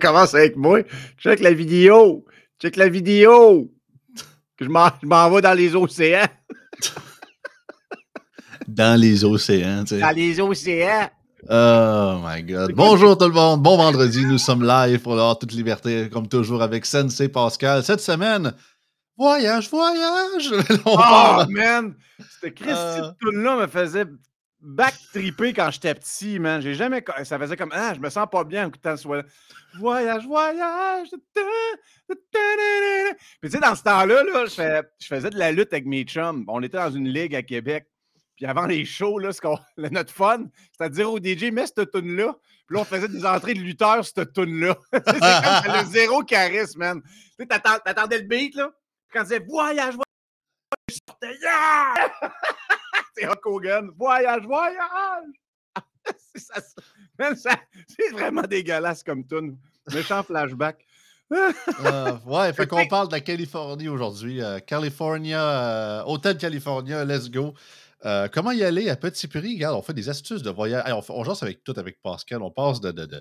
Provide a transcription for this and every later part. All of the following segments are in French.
commence avec moi. Check la vidéo! Que je m'en vais dans les océans. Dans les océans, tu sais. Dans les océans! Oh my God. Bonjour tout le monde, bon vendredi, nous sommes live pour En Toute Liberté, comme toujours avec Sensei Pascal. Cette semaine, voyage! Man! C'était Christy de tout là me faisait backtripper quand j'étais petit, man. J'ai jamais... Ça faisait comme, je me sens pas bien en écoutant ce soir. Voyage! Puis tu sais, dans ce temps-là, là, je faisais de la lutte avec mes chums. On était dans une ligue à Québec. Puis avant les shows, là, notre fun, c'est-à-dire au DJ, mets cette toune-là. Puis là, on faisait des entrées de lutteurs cette toune-là. C'est comme le zéro charisme, man. Tu sais, t'attendais le beat, là. Quand tu disais « Voyage! » je sortais « Yeah! » C'est Hulk Hogan. « Voyage! » C'est vraiment dégueulasse comme tune. Méchant flashback. Ouais, fait qu'on parle de la Californie aujourd'hui. Hôtel California, let's go. Comment y aller à petit prix? Regarde, on fait des astuces de voyage. Hey, on jase avec tout avec Pascal. On passe de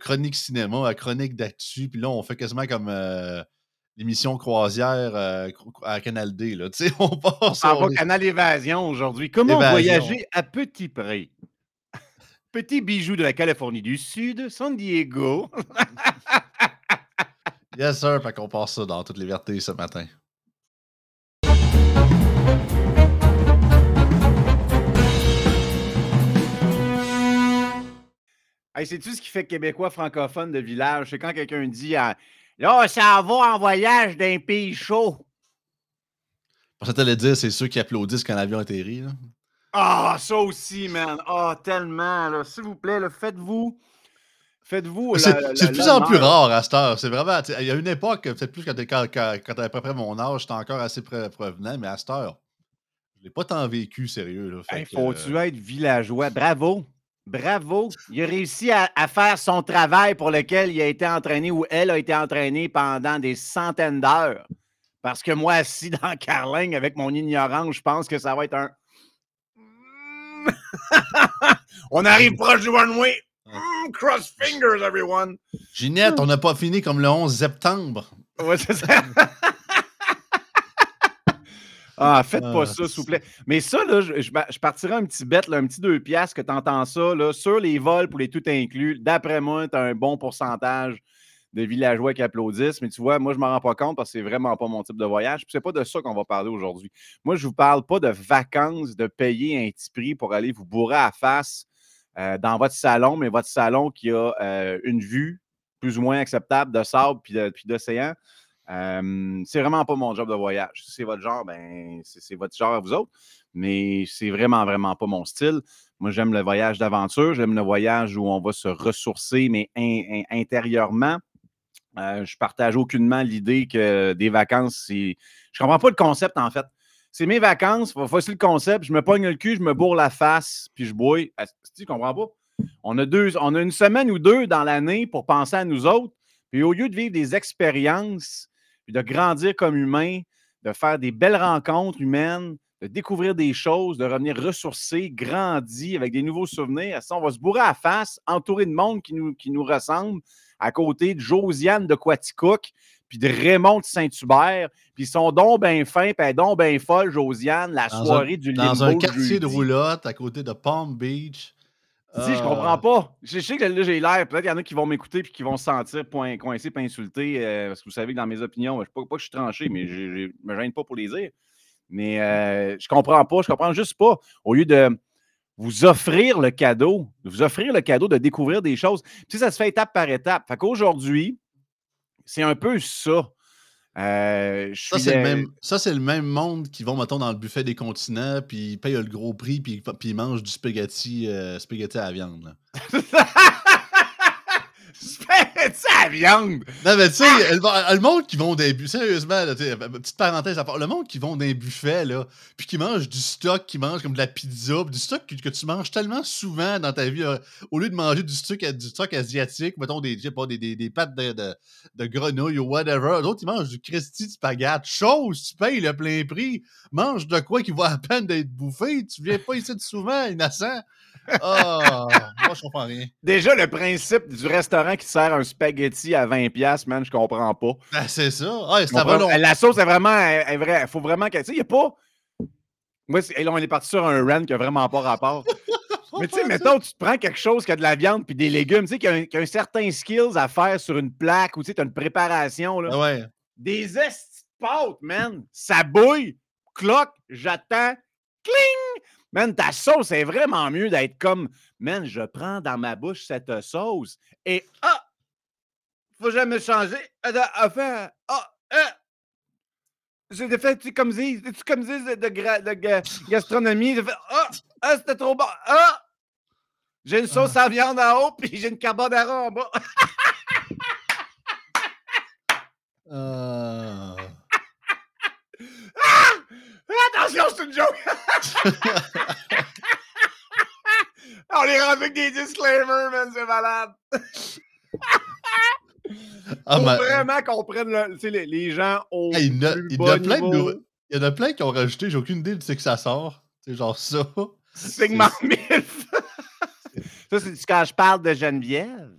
chronique cinéma à chronique d'actu. Puis là, on fait quasiment comme l'émission croisière à Canal D. Là. On passe... Canal Évasion aujourd'hui. Comment voyager à petit prix? Petit bijou de la Californie du Sud, San Diego. Yes, sir. Fait qu'on passe ça dans toute liberté ce matin. Hey, sais-tu ce qui fait québécois francophone de village? C'est quand quelqu'un dit « Là, ça va en voyage d'un pays chaud. » Parce que t'allais dire, c'est ceux qui applaudissent quand l'avion atterrit. Ça aussi, man. Tellement. Là. S'il vous plaît, là, faites-vous... C'est de plus en plus rare à cette heure. C'est vraiment... Il y a une époque, peut-être plus quand t'avais à peu près mon âge, j'étais encore assez provenant, mais à cette heure, je l'ai pas tant vécu, sérieux. Là, fait faut-tu être villageois? Bravo! Bravo! Il a réussi à faire son travail pour lequel il a été entraîné ou elle a été entraînée pendant des centaines d'heures. Parce que moi, assis dans Carling, avec mon ignorance, je pense que ça va être un... On arrive proche du runway. Cross fingers, everyone! Ginette, on n'a pas fini comme le 11 septembre. Ouais, c'est ça. Faites pas ça, s'il vous plaît. Mais ça, là, je partirais un petit bet, là, un petit 2$ que t'entends ça, là, sur les vols pour les tout inclus. D'après moi, t'as un bon pourcentage de villageois qui applaudissent. Mais tu vois, moi, je m'en rends pas compte parce que c'est vraiment pas mon type de voyage. Puis c'est pas de ça qu'on va parler aujourd'hui. Moi, je vous parle pas de vacances, de payer un petit prix pour aller vous bourrer à la face dans votre salon, mais votre salon qui a une vue plus ou moins acceptable de sable puis d'océan. C'est vraiment pas mon job de voyage. Si c'est votre genre, ben c'est votre genre à vous autres, mais c'est vraiment, vraiment pas mon style. Moi, j'aime le voyage d'aventure, j'aime le voyage où on va se ressourcer, mais intérieurement. Je partage aucunement l'idée que des vacances, c'est... Je comprends pas le concept, en fait. C'est mes vacances, voici le concept, je me pogne le cul, je me bourre la face, puis je bouille. Tu comprends pas? On a une semaine ou deux dans l'année pour penser à nous autres. Puis au lieu de vivre des expériences, puis de grandir comme humain, de faire des belles rencontres humaines, de découvrir des choses, de revenir ressourcé, grandi, avec des nouveaux souvenirs, on va se bourrer à la face, entouré de monde qui nous ressemble, à côté de Josiane de Quaticook, puis de Raymond de Saint-Hubert, puis ils sont donc bien fins, puis donc bien folles, Josiane, la soirée du limbo. Dans un quartier de roulotte, à côté de Palm Beach... Si, je comprends pas. Je sais que là, j'ai l'air. Peut-être qu'il y en a qui vont m'écouter et qui vont se sentir coincés et insultés. Parce que vous savez que dans mes opinions, pas que je suis tranché, mais je me gêne pas pour les dire. Mais je comprends pas. Je comprends juste pas. Au lieu de vous offrir le cadeau, de découvrir des choses. Puis ça se fait étape par étape. Fait qu'aujourd'hui, c'est un peu ça. C'est le même monde qui vont, mettons, dans le buffet des continents, puis ils payent le gros prix, puis ils mangent du spaghetti à la viande. Spaghetti à la viande! Non, mais tu sais, le monde qui vont des buffets, sérieusement, là, petite parenthèse à part, le monde qui vont des buffets, là, puis qui mange du stock, qui mange comme de la pizza, du stock que tu manges tellement souvent dans ta vie, là, au lieu de manger du stock asiatique, mettons des pâtes de grenouille ou whatever, d'autres, ils mangent du Christy de spaghetti. Chose, tu payes le plein prix, mange de quoi qui va à peine d'être bouffé, tu viens pas ici souvent, innocent. Ah, oh, moi, je comprends rien. Déjà, le principe du restaurant qui sert un spaghetti à 20$, man, je comprends pas. Ben, c'est ça. Ah, c'est vraiment... La sauce est vraiment... Il faut vraiment qu'elle... Tu sais, il n'y a pas... Moi, là, on est parti sur un rant qui n'a vraiment pas rapport. Mais tu sais, mettons, tu te prends quelque chose qui a de la viande puis des légumes, tu sais, qui a un certain skills à faire sur une plaque ou tu sais, tu as une préparation, là. Ouais. Des pâtes, man, ça bouille, cloque, j'attends, cling! Man, ta sauce, c'est vraiment mieux d'être comme, man, je prends dans ma bouche cette sauce et, ah, faut jamais changer, enfin, ah, j'ai fait comme si de gastronomie, j'ai fait, ah, ah, c'était trop bon, ah, j'ai une sauce à viande en haut puis j'ai une carbonara en bas. Attention, c'est une joke! On est rendu avec des disclaimers, man, c'est malade! Ah, faut vraiment qu'on prenne les gens au plus bas niveau. Il y en a plein qui ont rajouté, j'ai aucune idée de ce que ça sort. C'est genre ça. Segment 1000! Ça, c'est quand je parle de Geneviève.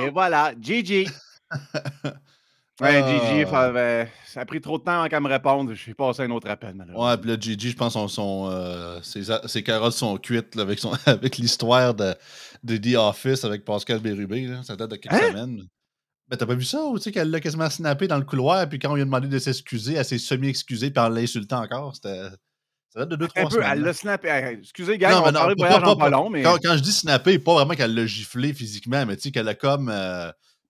Et voilà, Gigi! Ouais, Gigi, ça a pris trop de temps avant qu'elle me réponde. J'ai passé un autre appel, malheureusement. Ouais, puis là, Gigi, je pense que ses carottes sont cuites là, avec l'histoire de The Office avec Pascal Bérubé. Là. Ça date de quelques semaines. Mais t'as pas vu ça? Ou tu sais qu'elle l'a quasiment snappé dans le couloir, puis quand on lui a demandé de s'excuser, elle s'est semi-excusée, puis en l'insultant encore. Ça date de 2-3 semaines. Elle l'a snappé. Excusez, gars, on parlait de voyage en pas long. Mais... Quand je dis snapper, pas vraiment qu'elle l'a giflé physiquement, mais tu sais qu'elle a comme...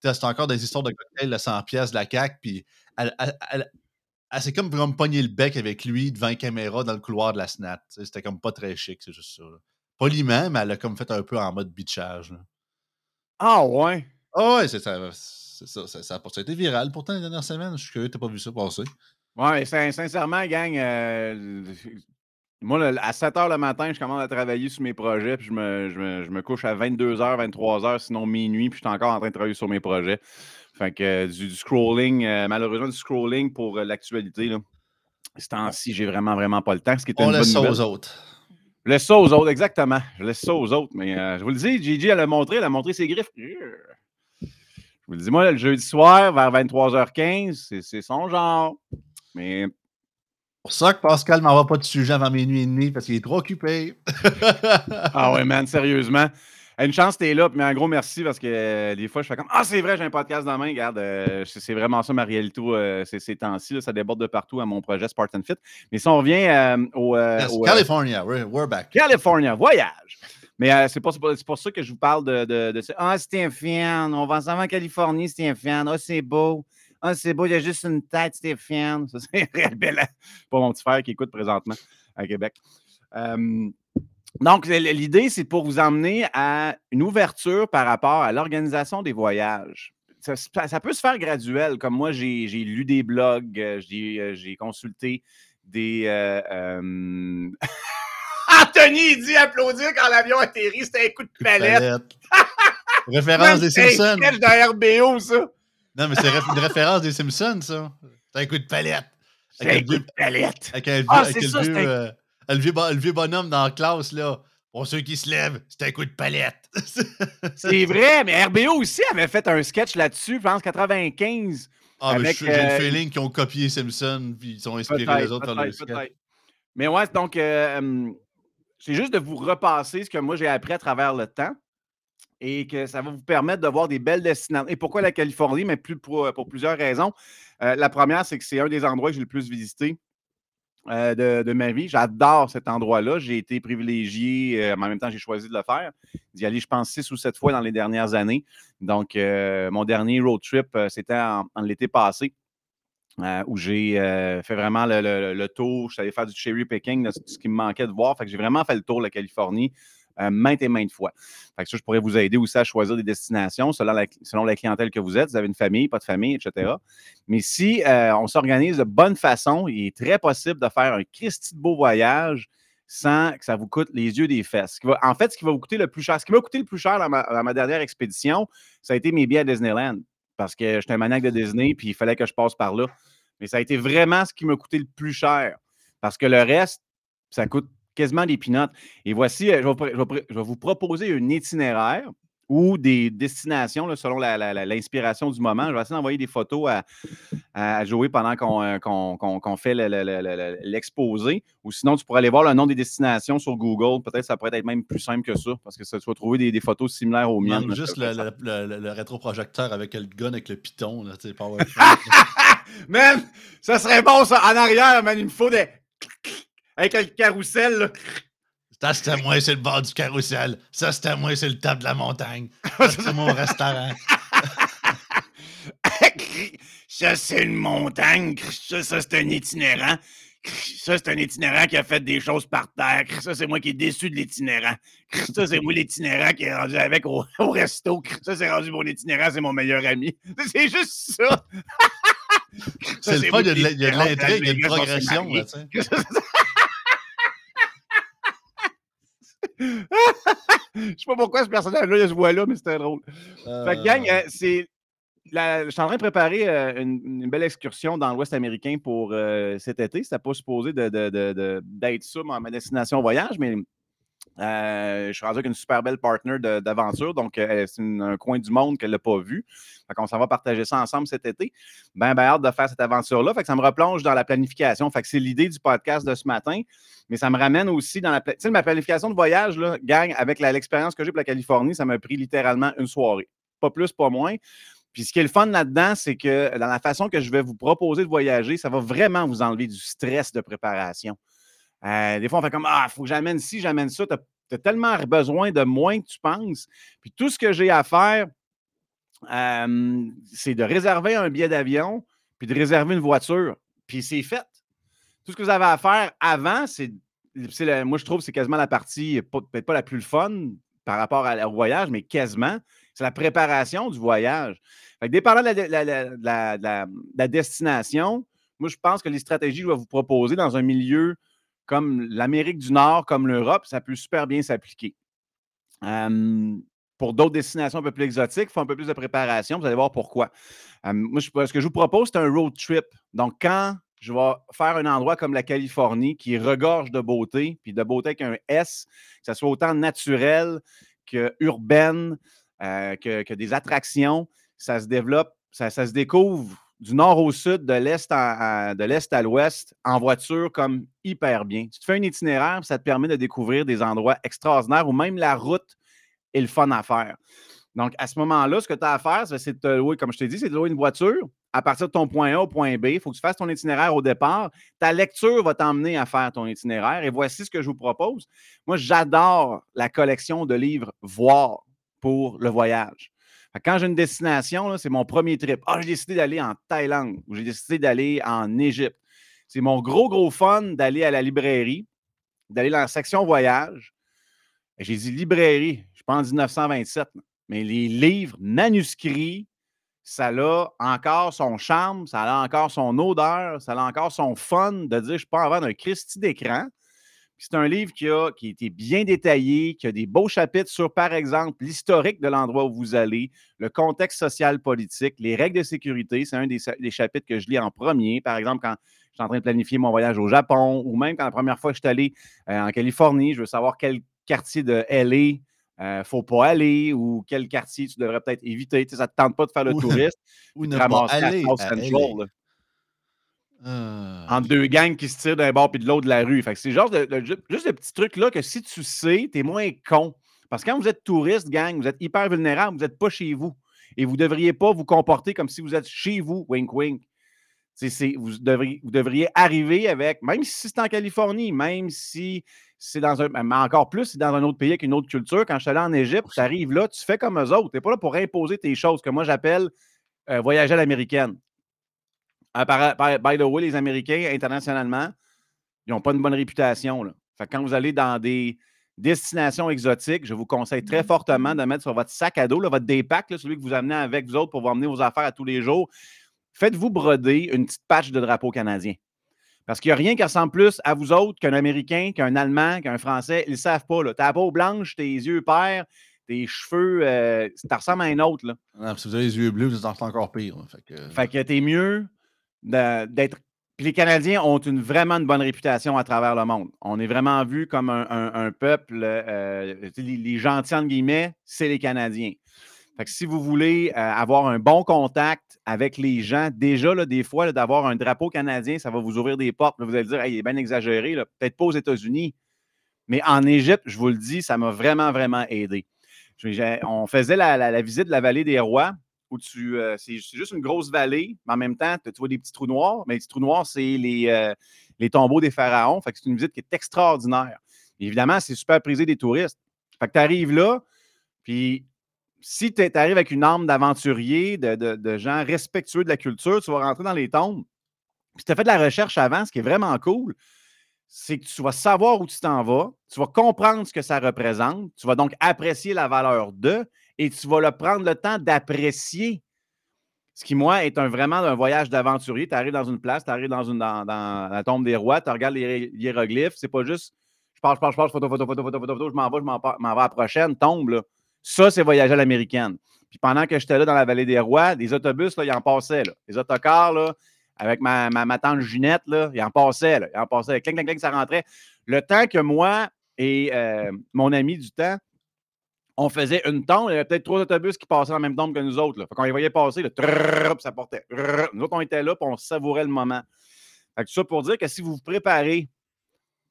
c'est encore des histoires de cocktail à 100$ de la CAQ, puis elle s'est comme vraiment pogné le bec avec lui devant une caméra dans le couloir de la SNAT. T'sais, c'était comme pas très chic, c'est juste ça. Là. Poliment, mais elle a comme fait un peu en mode bitchage. Là. Ah ouais? Ah ouais, ça a été viral pourtant les dernières semaines. Je suis curieux, t'as pas vu ça passer. Ouais, mais sincèrement, gang, moi, à 7h le matin, je commence à travailler sur mes projets, puis je me couche à 22h, 23h, sinon minuit, puis je suis encore en train de travailler sur mes projets. Fait que du scrolling, malheureusement, du scrolling pour l'actualité, là. Ce temps-ci, j'ai vraiment, vraiment pas le temps, ce qui est une bonne nouvelle. On laisse ça aux autres. Je laisse ça aux autres, exactement. Je laisse ça aux autres, mais je vous le dis, Gigi, elle a montré ses griffes. Je vous le dis, moi, là, le jeudi soir, vers 23h15, c'est son genre, mais... C'est pour ça que Pascal m'envoie pas de sujet avant minuit et demi parce qu'il est trop occupé. Ah ouais, man, sérieusement. Une chance que t'es là, mais un gros merci parce que des fois, je fais comme « Ah, c'est vrai, j'ai un podcast dans la main. » Regarde, c'est vraiment ça ma réalité ces temps-ci. Là, ça déborde de partout à mon projet Spartan Fit. Mais si on revient au California, we're back. California, voyage. Mais c'est pour ça que je vous parle de ça. « Ah, c'est un fan. On va s'en en Californie, c'est un fan. Ah, c'est beau. » Ah, c'est beau, il y a juste une tête, Stéphane. Ça, c'est réel belle. Pour mon petit frère qui écoute présentement à Québec. Donc, l'idée, c'est pour vous emmener à une ouverture par rapport à l'organisation des voyages. Ça peut se faire graduel. Comme moi, j'ai lu des blogs, j'ai consulté des... Anthony, il dit applaudir quand l'avion atterrit. C'était un coup de palette. Référence des Simpsons. C'est un sketch de RBO, ça. Non, mais c'est une référence des Simpsons, ça. C'est un coup de palette. C'est un coup de palette. Avec le vieux bonhomme dans la classe, là. Pour ceux qui se lèvent, c'est un coup de palette. C'est vrai, mais RBO aussi avait fait un sketch là-dessus, je pense, 95. Ah, mais j'ai le feeling qu'ils ont copié Simpson, puis ils sont inspirés les autres par le sketch. Mais ouais, donc, c'est juste de vous repasser ce que moi j'ai appris à travers le temps. Et que ça va vous permettre de voir des belles destinations. Et pourquoi la Californie? Mais pour plusieurs raisons. La première, c'est que c'est un des endroits que j'ai le plus visité de ma vie. J'adore cet endroit-là. J'ai été privilégié, mais en même temps, j'ai choisi de le faire. D'y aller, je pense, 6 ou 7 fois dans les dernières années. Donc, mon dernier road trip, c'était en l'été passé. Où j'ai fait vraiment le tour. Je suis allé faire du cherry picking, là, ce qui me manquait de voir. Fait que j'ai vraiment fait le tour de la Californie. Maintes et maintes fois. Fait que ça, je pourrais vous aider aussi à choisir des destinations selon la clientèle que vous êtes. Vous avez une famille, pas de famille, etc. Mais si on s'organise de bonne façon, il est très possible de faire un Christi de beau voyage sans que ça vous coûte les yeux des fesses. Ce qui va vous coûter le plus cher, ce qui m'a coûté le plus cher dans ma dernière expédition, ça a été mes billets à Disneyland. Parce que j'étais un maniaque de Disney, puis il fallait que je passe par là. Mais ça a été vraiment ce qui m'a coûté le plus cher. Parce que le reste, ça coûte quasiment des pinottes. Et voici, je vais vous proposer un itinéraire ou des destinations, là, selon l'inspiration du moment. Je vais essayer d'envoyer des photos à Joey pendant qu'on fait l'exposé. Ou sinon, tu pourras aller voir le nom des destinations sur Google. Peut-être que ça pourrait être même plus simple que ça, parce que ça, tu vas trouver des photos similaires aux miennes. Juste le rétroprojecteur avec le gun, avec le piton. Là, man, ça serait bon, ça, en arrière, man. Il me faut des... avec le carrousel, là. Ça, c'était à moi, c'est le bord du carrousel. Ça, c'était à moi, c'est le top de la montagne. Ça, c'est mon restaurant. Ça, c'est une montagne. Ça, c'est un itinérant. Ça, c'est un itinérant qui a fait des choses par terre. Ça, c'est moi qui est déçu de l'itinérant. Ça, c'est moi l'itinérant qui est rendu avec au resto. Ça, c'est rendu mon itinérant, c'est mon meilleur ami. C'est juste ça. C'est le fun, il y a de l'intrigue, il y a de progression. Là, tu sais. Je sais pas pourquoi ce personnage-là, il a ce voix-là, mais c'était drôle. Fait que gang, je suis en train de préparer une belle excursion dans l'Ouest américain pour cet été. C'était pas supposé d'être ça, ma destination voyage, mais je suis rendu avec une super belle partner d'aventure. Donc, c'est un coin du monde qu'elle n'a pas vu. Fait qu'on s'en va partager ça ensemble cet été. Ben hâte de faire cette aventure-là. Fait que ça me replonge dans la planification. Fait que c'est l'idée du podcast de ce matin. Mais ça me ramène aussi dans tu sais, ma planification de voyage, là, gang, avec l'expérience que j'ai pour la Californie, ça m'a pris littéralement une soirée. Pas plus, pas moins. Puis ce qui est le fun là-dedans, c'est que dans la façon que je vais vous proposer de voyager, ça va vraiment vous enlever du stress de préparation. Des fois, on fait comme « Ah, il faut que j'amène ci, j'amène ça. » Tu as tellement besoin de moins que tu penses. Puis tout ce que j'ai à faire, c'est de réserver un billet d'avion puis de réserver une voiture. Puis c'est fait. Tout ce que vous avez à faire avant, moi, je trouve que c'est quasiment la partie, peut-être pas la plus fun par rapport au voyage, mais quasiment, c'est la préparation du voyage. Fait que dépendant de la destination, moi, je pense que les stratégies que je vais vous proposer dans un milieu comme l'Amérique du Nord, comme l'Europe, ça peut super bien s'appliquer. Pour d'autres destinations un peu plus exotiques, il faut un peu plus de préparation, vous allez voir pourquoi. Moi, ce que je vous propose, c'est un road trip. Donc, quand je vais faire un endroit comme la Californie qui regorge de beauté, puis de beauté avec un S, que ce soit autant naturel qu'urbaine, que des attractions. Ça se développe, ça se découvre du nord au sud, de l'est à l'ouest, en voiture comme hyper bien. Tu te fais un itinéraire, puis ça te permet de découvrir des endroits extraordinaires, ou même la route est le fun à faire. Donc, à ce moment-là, ce que tu as à faire, c'est de te louer, comme je t'ai dit, c'est de louer une voiture. À partir de ton point A au point B, il faut que tu fasses ton itinéraire au départ. Ta lecture va t'emmener à faire ton itinéraire. Et voici ce que je vous propose. Moi, j'adore la collection de livres voir pour le voyage. Quand j'ai une destination, là, c'est mon premier trip. Ah, j'ai décidé d'aller en Thaïlande ou j'ai décidé d'aller en Égypte. C'est mon gros fun d'aller à la librairie, d'aller dans la section voyage. J'ai dit librairie, je pense en 1927, mais les livres manuscrits, ça a encore son charme, ça a encore son odeur, ça a encore son fun de dire « je suis pas en vendre un Christy d'écran ». C'est un livre qui a été bien détaillé, qui a des beaux chapitres sur, par exemple, l'historique de l'endroit où vous allez, le contexte social-politique, les règles de sécurité. C'est un des chapitres que je lis en premier. Par exemple, quand je suis en train de planifier mon voyage au Japon ou même quand la première fois que je suis allé en Californie, je veux savoir quel quartier de L.A., faut pas aller, ou quel quartier tu devrais peut-être éviter. Tu sais, ça te tente pas de faire le touriste. Ou ne pas aller entre deux gangs qui se tirent d'un bord puis de l'autre de la rue. Fait que c'est genre juste le petit truc là que si tu sais, t'es moins con. Parce que quand vous êtes touriste, gang, vous êtes hyper vulnérable, vous n'êtes pas chez vous. Et vous ne devriez pas vous comporter comme si vous êtes chez vous, wink wink. Vous devriez arriver avec, même si c'est en Californie, même si c'est mais encore plus, c'est dans un autre pays avec une autre culture. Quand je suis allé en Égypte, tu arrives là, tu fais comme eux autres. Tu n'es pas là pour imposer tes choses, que moi j'appelle voyager à l'américaine. By the way, les Américains, internationalement, ils n'ont pas une bonne réputation. Là. Fait que quand vous allez dans des destinations exotiques, je vous conseille très fortement de mettre sur votre sac à dos, là, votre daypack, là, celui que vous amenez avec vous autres pour vous emmener vos affaires à tous les jours. Faites-vous broder une petite patch de drapeau canadien. Parce qu'il n'y a rien qui ressemble plus à vous autres qu'un Américain, qu'un Allemand, qu'un Français. Ils ne savent pas. Là. Ta peau blanche, tes yeux pères, tes cheveux, ça ressemble à un autre. Là. Non, si vous avez les yeux bleus, vous êtes encore pire. Fait que t'es mieux d'être Puis les Canadiens ont vraiment une bonne réputation à travers le monde. On est vraiment vu comme un peuple, les gentils, entre guillemets, c'est les Canadiens. Fait que si vous voulez avoir un bon contact avec les gens, déjà, là, des fois, là, d'avoir un drapeau canadien, ça va vous ouvrir des portes. Là, vous allez dire, hey, il est bien exagéré, là. Peut-être pas aux États-Unis. Mais en Égypte, je vous le dis, ça m'a vraiment, vraiment aidé. On faisait la visite de la vallée des rois, où c'est juste une grosse vallée, mais en même temps, tu vois des petits trous noirs. Mais les petits trous noirs, c'est les tombeaux des pharaons. Fait que c'est une visite qui est extraordinaire. Et évidemment, c'est super prisé des touristes. Fait que tu arrives là, puis si tu arrives avec une âme d'aventurier, de gens respectueux de la culture, tu vas rentrer dans les tombes. Puis si tu as fait de la recherche avant, ce qui est vraiment cool, c'est que tu vas savoir où tu t'en vas, tu vas comprendre ce que ça représente, tu vas donc apprécier la valeur de, et tu vas prendre le temps d'apprécier. Ce qui, moi, est vraiment un voyage d'aventurier. Tu arrives dans une place, tu arrives dans la tombe des rois, tu regardes les hiéroglyphes. C'est pas juste je pars, photo, je m'en vais à la prochaine, tombe, là. Ça, c'est voyager à l'américaine. Puis pendant que j'étais là dans la vallée des rois, les autobus, là, ils en passaient, là. Les autocars, là, avec ma tante Ginette, là, ils en passaient, là. Ils en passaient. Cling, cling, cling, ça rentrait. Le temps que moi et mon ami du temps, on faisait une tombe, il y avait peut-être 3 autobus qui passaient dans la même tombe que nous autres, là. Fait qu'on les voyait passer, là, trrr, ça portait. Trrr. Nous autres, on était là, puis on savourait le moment. Fait que tout ça pour dire que si vous vous préparez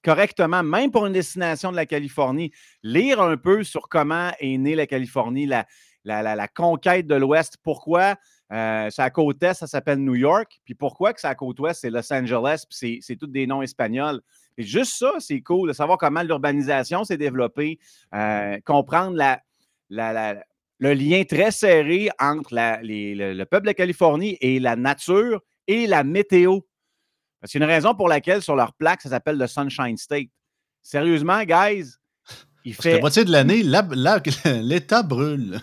correctement, même pour une destination de la Californie, lire un peu sur comment est née la Californie, la conquête de l'Ouest, pourquoi sa côte Est, ça s'appelle New York, puis pourquoi que sa côte Ouest, c'est Los Angeles, puis c'est tous des noms espagnols. Et juste ça, c'est cool, de savoir comment l'urbanisation s'est développée, comprendre le lien très serré entre le peuple de la Californie et la nature et la météo. C'est une raison pour laquelle, sur leur plaque, ça s'appelle le Sunshine State. Sérieusement, guys, il fait... Parce que la moitié de l'année, l'État brûle.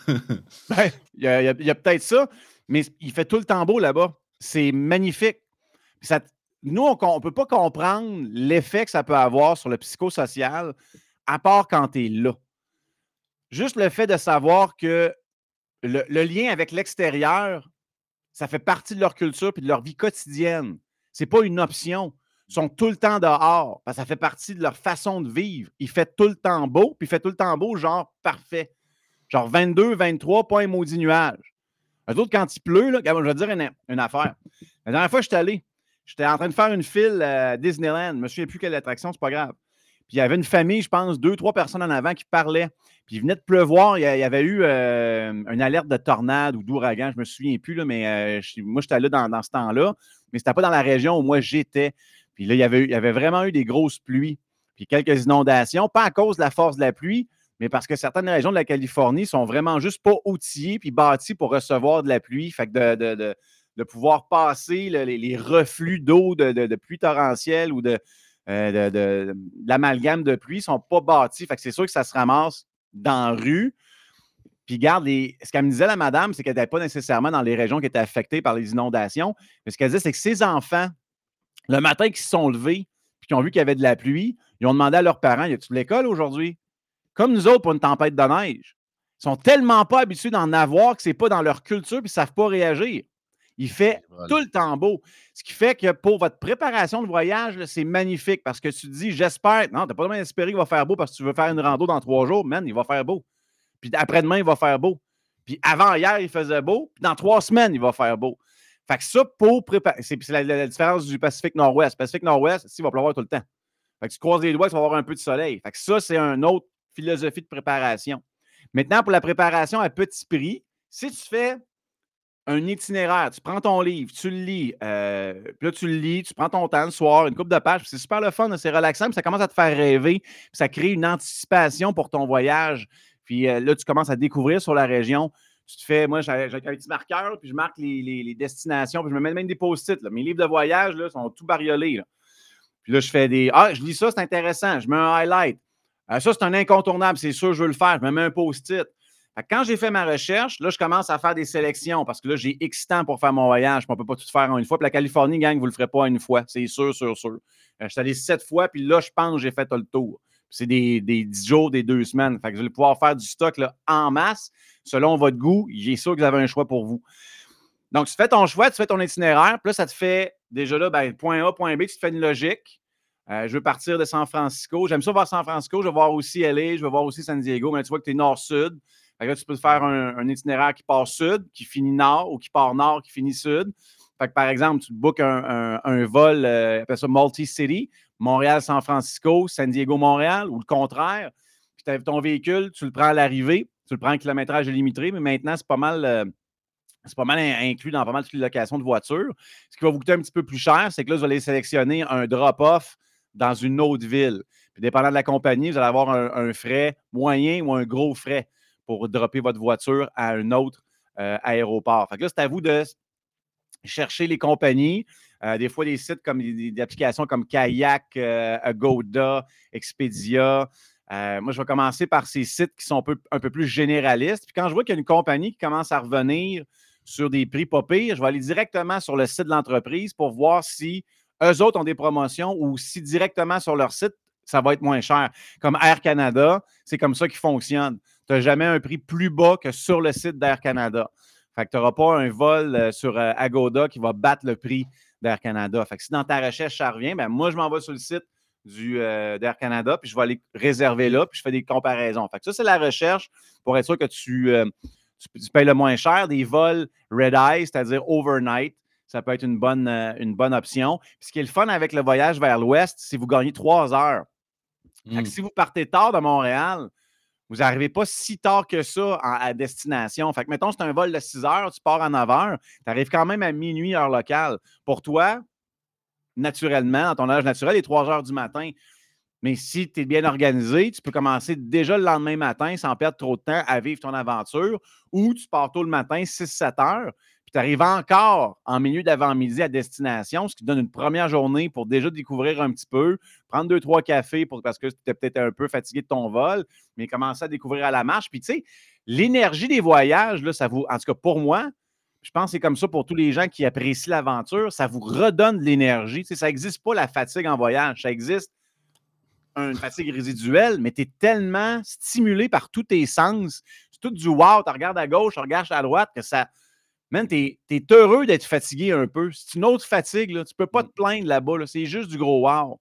Il y a peut-être ça, mais il fait tout le temps beau là-bas. C'est magnifique. Ça, nous, on ne peut pas comprendre l'effet que ça peut avoir sur le psychosocial, à part quand tu es là. Juste le fait de savoir que le lien avec l'extérieur, ça fait partie de leur culture et de leur vie quotidienne. C'est pas une option. Ils sont tout le temps dehors. Parce que ça fait partie de leur façon de vivre. Il fait tout le temps beau, puis il fait tout le temps beau, genre parfait. Genre 22, 23, pas un maudit nuage. Eux autres, quand il pleut, là, je vais te dire une affaire. La dernière fois que j'étais en train de faire une file à Disneyland. Je ne me souviens plus quelle attraction, c'est pas grave. Puis il y avait une famille, je pense, 2-3 personnes en avant qui parlaient. Puis il venait de pleuvoir. Il y avait eu une alerte de tornade ou d'ouragan. Je ne me souviens plus, là, mais moi, j'étais là dans ce temps-là. Mais c'était pas dans la région où moi j'étais. Puis là, il y avait vraiment eu des grosses pluies, puis quelques inondations, pas à cause de la force de la pluie, mais parce que certaines régions de la Californie sont vraiment juste pas outillées puis bâties pour recevoir de la pluie. Fait que de pouvoir passer les reflux d'eau de pluie torrentielle ou de l'amalgame de pluie sont pas bâtis. Fait que c'est sûr que ça se ramasse dans la rue. Puis garde, ce qu'elle me disait, la madame, c'est qu'elle n'était pas nécessairement dans les régions qui étaient affectées par les inondations. Mais ce qu'elle disait, c'est que ses enfants, le matin qu'ils se sont levés puis qu'ils ont vu qu'il y avait de la pluie, ils ont demandé à leurs parents, « Y a-tu de l'école aujourd'hui? » Comme nous autres pour une tempête de neige. Ils sont tellement pas habitués d'en avoir que c'est pas dans leur culture puis ils ne savent pas réagir. Il fait tout le temps beau. Ce qui fait que pour votre préparation de voyage, là, c'est magnifique parce que tu te dis, « J'espère. » Non, tu n'as pas vraiment espéré qu'il va faire beau parce que tu veux faire une rando dans 3 jours. Man, il va faire beau. Puis après-demain, il va faire beau. Puis avant-hier, il faisait beau. Puis dans 3 semaines, il va faire beau. Fait que ça, pour préparer... C'est la différence du Pacifique Nord-Ouest. Pacifique Nord-Ouest, il va pleuvoir tout le temps. Fait que tu croises les doigts, tu vas avoir un peu de soleil. Fait que ça, c'est une autre philosophie de préparation. Maintenant, pour la préparation à petit prix, si tu fais un itinéraire, tu prends ton livre, tu le lis, puis là, tu le lis, tu prends ton temps le soir, une couple de pages, puis c'est super le fun, c'est relaxant, puis ça commence à te faire rêver, puis ça crée une anticipation pour ton voyage. Puis là, tu commences à découvrir sur la région. Tu te fais, moi, j'ai un petit marqueur, puis je marque les destinations, puis je me mets même des post-it. Là. Mes livres de voyage là, sont tout bariolés. Là. Puis là, je fais des. Ah, je lis ça, c'est intéressant. Je mets un highlight. Ça, c'est un incontournable, c'est sûr, je veux le faire. Je me mets un post-it. Quand j'ai fait ma recherche, là, je commence à faire des sélections parce que là, j'ai X temps pour faire mon voyage. On ne peut pas tout faire en une fois. Puis la Californie, gang, vous ne le ferez pas en une fois. C'est sûr. Je suis allé 7 fois, puis là, je pense que j'ai fait le tour. C'est des 10 jours, des 2 semaines. Fait que vous allez pouvoir faire du stock là, en masse. Selon votre goût, j'ai sûr que vous avez un choix pour vous. Donc, tu fais ton choix, tu fais ton itinéraire. Puis là, ça te fait Déjà là, ben, point A, point B, tu te fais une logique. Je veux partir de San Francisco. J'aime ça voir San Francisco. Je veux voir aussi LA. Je veux voir aussi San Diego. Mais là, tu vois que tu es nord-sud. Là, tu peux faire un itinéraire qui part sud, qui finit nord, ou qui part nord, qui finit sud. Fait que, par exemple, tu bookes un vol, appelle ça multi-city, Montréal-San Francisco, San Diego-Montréal, ou le contraire. Puis tu as ton véhicule, tu le prends à l'arrivée, tu le prends en kilométrage illimité, mais maintenant, c'est pas mal inclus dans pas mal toutes les locations de voitures. Ce qui va vous coûter un petit peu plus cher, c'est que là, vous allez sélectionner un drop-off dans une autre ville. Puis dépendant de la compagnie, vous allez avoir un frais moyen ou un gros frais pour dropper votre voiture à un autre aéroport. Fait que là, c'est à vous de chercher les compagnies. Des fois, des sites comme des applications comme Kayak, Agoda, Expedia. Moi, je vais commencer par ces sites qui sont un peu plus généralistes. Puis quand je vois qu'il y a une compagnie qui commence à revenir sur des prix pas pires, je vais aller directement sur le site de l'entreprise pour voir si eux autres ont des promotions ou si directement sur leur site, ça va être moins cher. Comme Air Canada, c'est comme ça qu'ils fonctionnent. Tu n'as jamais un prix plus bas que sur le site d'Air Canada. Fait que tu n'auras pas un vol sur Agoda qui va battre le prix d'Air Canada. Fait que si dans ta recherche, ça revient, ben moi, je m'en vais sur le site d'Air Canada, puis je vais aller réserver là, puis je fais des comparaisons. Fait que ça, c'est la recherche pour être sûr que tu payes le moins cher. Des vols red-eye, c'est-à-dire overnight, ça peut être une bonne option. Puis ce qui est le fun avec le voyage vers l'Ouest, c'est que vous gagnez 3 heures. Fait que si vous partez tard de Montréal, vous n'arrivez pas si tard que ça à destination. Fait que, mettons, c'est un vol de 6 heures, tu pars à 9 heures, tu arrives quand même à minuit, heure locale. Pour toi, naturellement, dans ton âge naturel, il est 3 heures du matin. Mais si tu es bien organisé, tu peux commencer déjà le lendemain matin sans perdre trop de temps à vivre ton aventure, ou tu pars tôt le matin, 6-7 heures, puis tu arrives encore en milieu d'avant-midi à destination, ce qui te donne une première journée pour déjà découvrir un petit peu, prendre 2-3 cafés parce que tu étais peut-être un peu fatigué de ton vol, mais commencer à découvrir à la marche. Puis tu sais, l'énergie des voyages, là, ça vous, en tout cas pour moi, je pense que c'est comme ça pour tous les gens qui apprécient l'aventure, ça vous redonne de l'énergie. Tu sais, ça n'existe pas la fatigue en voyage, ça existe une fatigue résiduelle, mais tu es tellement stimulé par tous tes sens. C'est tout du « wow », tu regardes à gauche, tu regardes à droite, que ça… Man, t'es heureux d'être fatigué un peu. C'est une autre fatigue, là. Tu ne peux pas te plaindre là-bas. Là. C'est juste du gros wow.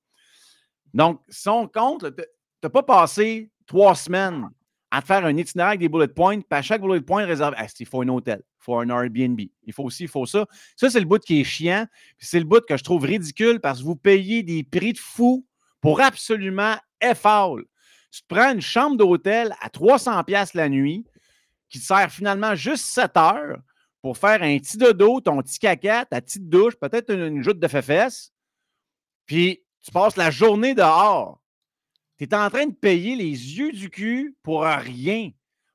Donc, si on compte, tu n'as pas passé 3 semaines à te faire un itinéraire avec des bullet points, puis à chaque bullet point réservé, il faut un hôtel, il faut un Airbnb, il faut aussi, il faut ça. Ça, c'est le bout qui est chiant. C'est le bout que je trouve ridicule parce que vous payez des prix de fou pour absolument effort. Tu te prends une chambre d'hôtel à 300$ la nuit qui te sert finalement juste 7 heures pour faire un petit dodo, ton petit caca, ta petite douche, peut-être une joute de fefesse, puis tu passes la journée dehors. Tu es en train de payer les yeux du cul pour rien.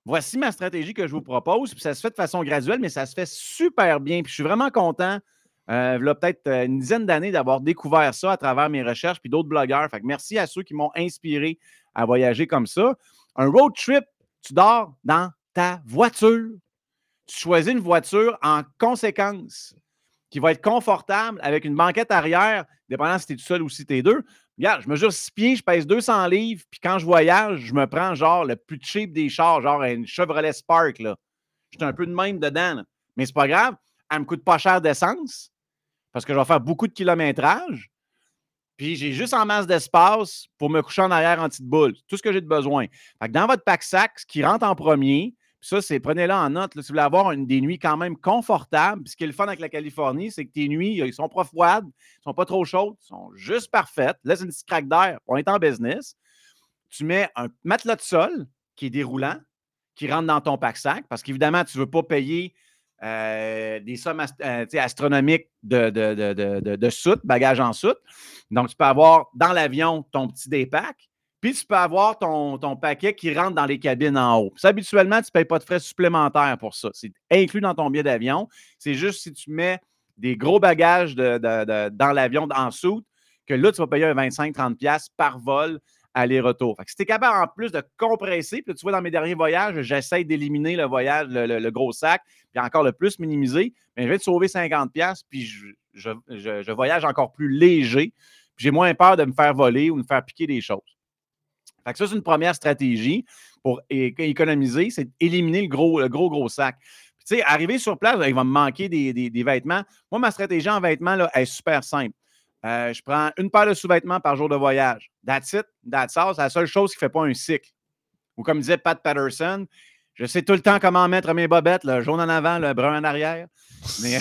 Voici ma stratégie que je vous propose, puis ça se fait de façon graduelle, mais ça se fait super bien, puis je suis vraiment content, là, peut-être une dizaine d'années, d'avoir découvert ça à travers mes recherches, puis d'autres blogueurs. Fait que merci à ceux qui m'ont inspiré à voyager comme ça. Un road trip, tu dors dans ta voiture. Tu choisis une voiture en conséquence qui va être confortable avec une banquette arrière, dépendant si tu es tout seul ou si tu es deux. Regarde, je mesure 6 pieds, je pèse 200 livres, puis quand je voyage, je me prends genre le plus cheap des chars, genre une Chevrolet Spark. Là. Je suis un peu de même dedans, là. Mais c'est pas grave. Elle me coûte pas cher d'essence parce que je vais faire beaucoup de kilométrage. Puis j'ai juste en masse d'espace pour me coucher en arrière en petite boule. Tout ce que j'ai de besoin. Fait que dans votre pack-sac, ce qui rentre en premier, ça, c'est prenez-le en note. Là, si vous voulez avoir des nuits quand même confortables, puis ce qui est le fun avec la Californie, c'est que tes nuits, ils ne sont pas froides, ils ne sont pas trop chaudes, ils sont juste parfaites. Laisse une petite craque d'air, on est en business. Tu mets un matelas de sol qui est déroulant, qui rentre dans ton pack-sac, parce qu'évidemment, tu ne veux pas payer des sommes astronomiques de soute, bagages en soute. Donc, tu peux avoir dans l'avion ton petit daypack. Puis, tu peux avoir ton paquet qui rentre dans les cabines en haut. Puis, habituellement, tu ne payes pas de frais supplémentaires pour ça. C'est inclus dans ton billet d'avion. C'est juste si tu mets des gros bagages dans l'avion, en soute, que là, tu vas payer un 25-30$ par vol aller-retour. Fait que si tu es capable en plus de compresser, puis là, tu vois, dans mes derniers voyages, j'essaie d'éliminer le voyage, le gros sac, puis encore le plus minimiser, mais je vais te sauver 50$, puis je voyage encore plus léger, puis j'ai moins peur de me faire voler ou de me faire piquer des choses. Fait que ça, c'est une première stratégie pour économiser, c'est d'éliminer le gros sac. Puis, Tu sais, arriver sur place, il va me manquer des vêtements. Moi, ma stratégie en vêtements, là, elle est super simple. Je prends une paire de sous-vêtements par jour de voyage. That's it, that's all. C'est la seule chose qui ne fait pas un cycle. Ou comme disait Pat Patterson, je sais tout le temps comment mettre mes bobettes, le jaune en avant, le brun en arrière. Mais,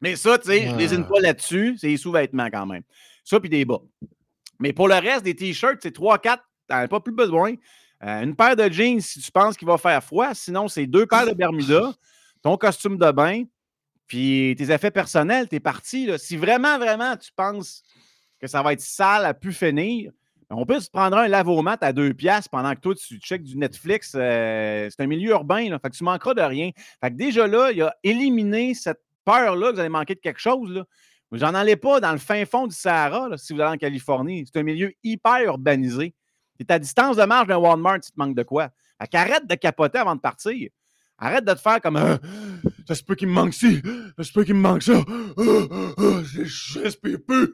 mais ça, tu sais, je lésine pas là-dessus. C'est les sous-vêtements quand même. Ça, puis des bas. Mais pour le reste, des t-shirts, c'est 3-4, t'en as pas plus besoin. Une paire de jeans si tu penses qu'il va faire froid. Sinon, c'est 2 paires de Bermuda, ton costume de bain, puis tes effets personnels, t'es parti. Là. Si vraiment, vraiment, tu penses que ça va être sale à pu finir, on peut se prendre un lave-au-mat à 2$ pendant que toi, tu checkes du Netflix. C'est un milieu urbain, là, fait que tu manqueras de rien. Fait que déjà là, il a éliminé cette peur-là que vous allez manquer de quelque chose. Là. Vous n'en allez pas dans le fin fond du Sahara là, si vous allez en Californie. C'est un milieu hyper urbanisé. T'es à distance de marche d'un Walmart si tu te manques de quoi. Fait qu'arrête de capoter avant de partir. Arrête de te faire comme « ça se peut qu'il me manque ci, ça se peut qu'il me manque ça, je respire plus ».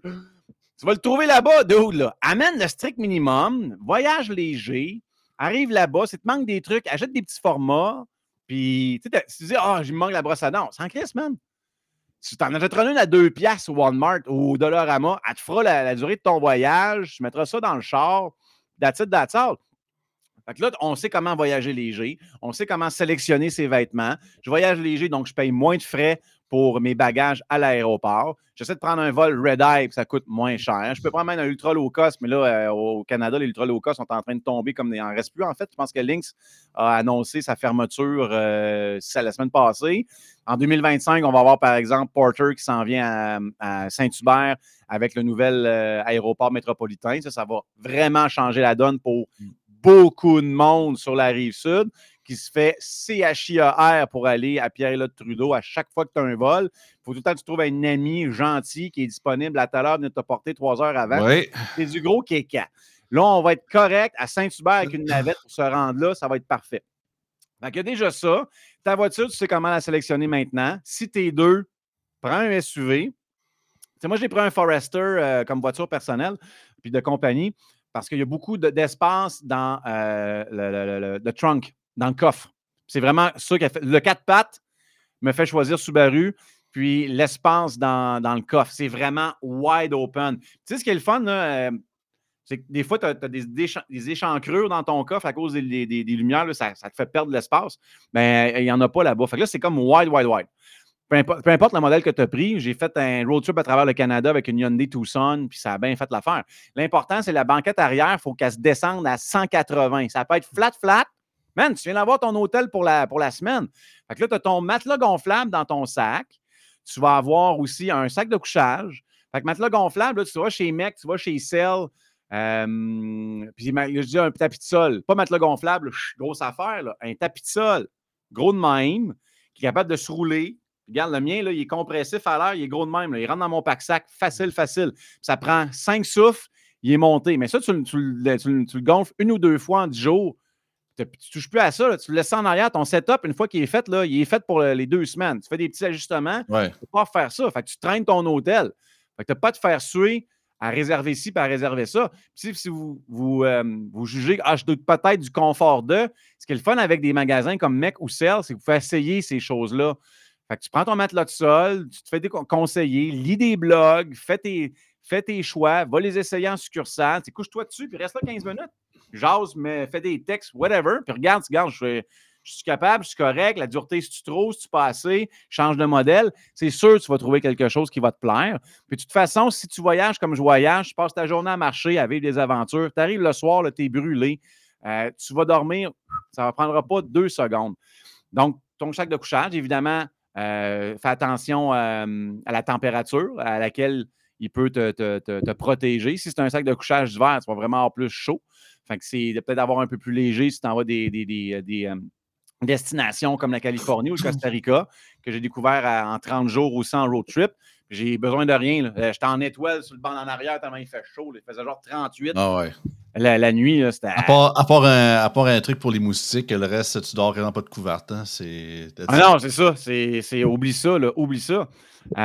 Tu vas le trouver là-bas, dude, là. Amène le strict minimum, voyage léger, arrive là-bas, si tu te manques des trucs, achète des petits formats, puis tu dis « ah, il me manque la brosse à dents ». C'est en crise, man. Si tu en achèteras une à 2$ au Walmart ou au Dollarama, elle te fera la durée de ton voyage, tu mettras ça dans le char, that's it, that's all. Fait que là, on sait comment voyager léger, on sait comment sélectionner ses vêtements. Je voyage léger, donc je paye moins de frais pour mes bagages à l'aéroport. J'essaie de prendre un vol red-eye, ça coûte moins cher. Je peux prendre même un ultra low-cost, mais là, au Canada, les ultra low-cost sont en train de tomber comme il n'en reste plus, en fait. Je pense que Lynx a annoncé sa fermeture la semaine passée. En 2025, on va avoir, par exemple, Porter qui s'en vient à Saint-Hubert avec le nouvel aéroport métropolitain. Ça va vraiment changer la donne pour beaucoup de monde sur la Rive-Sud qui se fait CHIAR pour aller à Pierre-Élotte-Trudeau à chaque fois que tu as un vol. Il faut tout le temps que tu trouves un ami gentil qui est disponible à telle heure, venir te porter 3 heures avant. Oui. C'est du gros kéka. Là, on va être correct à Saint-Hubert avec une navette pour se rendre là. Ça va être parfait. Donc, il y a déjà ça. Ta voiture, tu sais comment la sélectionner maintenant. Si tu es 2, prends un SUV. T'sais, moi, j'ai pris un Forester comme voiture personnelle puis de compagnie parce qu'il y a beaucoup d'espace dans le trunk. Dans le coffre. C'est vraiment ça qui a fait. Le 4 pattes me fait choisir Subaru, puis l'espace dans le coffre. C'est vraiment wide open. Tu sais ce qui est le fun, là, c'est que des fois, tu as des échancrures dans ton coffre à cause des lumières, là, ça te fait perdre de l'espace. Mais il n'y en a pas là-bas. Fait que là, c'est comme wide. Peu importe le modèle que tu as pris, j'ai fait un road trip à travers le Canada avec une Hyundai Tucson, puis ça a bien fait l'affaire. L'important, c'est la banquette arrière, il faut qu'elle se descende à 180. Ça peut être flat, man, tu viens d'avoir ton hôtel pour la semaine. Fait que là, tu as ton matelas gonflable dans ton sac. Tu vas avoir aussi un sac de couchage. Fait que matelas gonflable, là, tu vas chez Mec, tu vas chez Cell. Puis je dis un tapis de sol. Pas matelas gonflable, grosse affaire, là. Un tapis de sol, gros de même, qui est capable de se rouler. Regarde, le mien, là, il est compressif à l'air, il est gros de même. Là. Il rentre dans mon pack-sac, facile. Ça prend 5 souffles, il est monté. Mais ça, tu le gonfles une ou deux fois en 10 jours. Tu ne touches plus à ça, là. Tu le laisses en arrière. Ton setup, une fois qu'il est fait, là, il est fait pour les 2 semaines. Tu fais des petits ajustements. Ouais. Tu ne peux pas faire ça. Fait que tu traînes ton hôtel. Fait que tu n'as pas à te faire suer à réserver ci et à réserver ça. Puis si vous jugez « ah, je doute peut-être du confort de », ce qui est le fun avec des magasins comme Mec ou Cell, c'est que vous pouvez essayer ces choses-là. Fait que tu prends ton matelas de sol, tu te fais des conseillers, lis des blogs, fais tes choix, va les essayer en succursale, couche-toi dessus puis reste là 15 minutes. J'ose, mais fais des textes, whatever. Puis regarde, je suis capable, je suis correct. La dureté, si tu trop, si tu pas assez, change de modèle. C'est sûr que tu vas trouver quelque chose qui va te plaire. Puis de toute façon, si tu voyages comme je voyage, tu passes ta journée à marcher, à vivre des aventures. Tu arrives le soir, tu es brûlé. Tu vas dormir, ça ne prendra pas 2 secondes. Donc, ton sac de couchage, évidemment, fais attention à la température à laquelle il peut te protéger. Si c'est un sac de couchage d'hiver, tu vas vraiment avoir plus chaud. Fait que c'est peut-être d'avoir un peu plus léger si tu envoies des destinations comme la Californie ou le Costa Rica, que j'ai découvert en 30 jours aussi en road trip. J'ai besoin de rien. Là. J'étais en étoile sur le banc en arrière tellement il fait chaud. Là. Il faisait genre 38. Ah ouais. La nuit, là, c'était... À part un truc pour les moustiques, le reste, tu dors vraiment pas de couverte. Hein? Non, c'est ça. Oublie ça. Là. Oublie ça.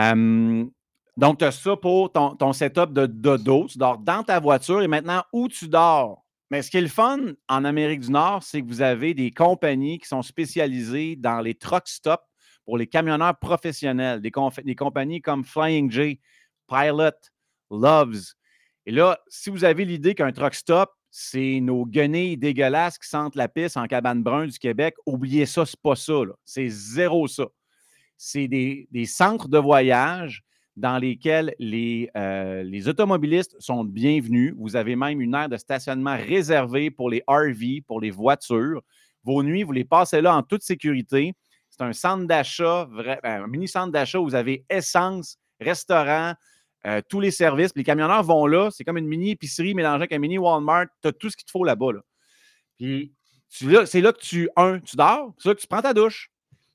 Donc, tu as ça pour ton setup de dodo. Tu dors dans ta voiture et maintenant, où tu dors? Mais ce qui est le fun en Amérique du Nord, c'est que vous avez des compagnies qui sont spécialisées dans les truck stops pour les camionneurs professionnels, des compagnies comme Flying J, Pilot, Loves. Et là, si vous avez l'idée qu'un truck stop, c'est nos guenilles dégueulasses qui sentent la pisse en cabane brune du Québec, oubliez ça, c'est pas ça. Là. C'est zéro ça. C'est des centres de voyage dans lesquels les automobilistes sont bienvenus. Vous avez même une aire de stationnement réservée pour les RV, pour les voitures. Vos nuits, vous les passez là en toute sécurité. C'est un centre d'achat, un mini centre d'achat où vous avez essence, restaurant, tous les services. Les camionneurs vont là. C'est comme une mini épicerie mélangée avec un mini Walmart. Tu as tout ce qu'il te faut là-bas. Là. Puis c'est là que tu dors. C'est là que tu prends ta douche.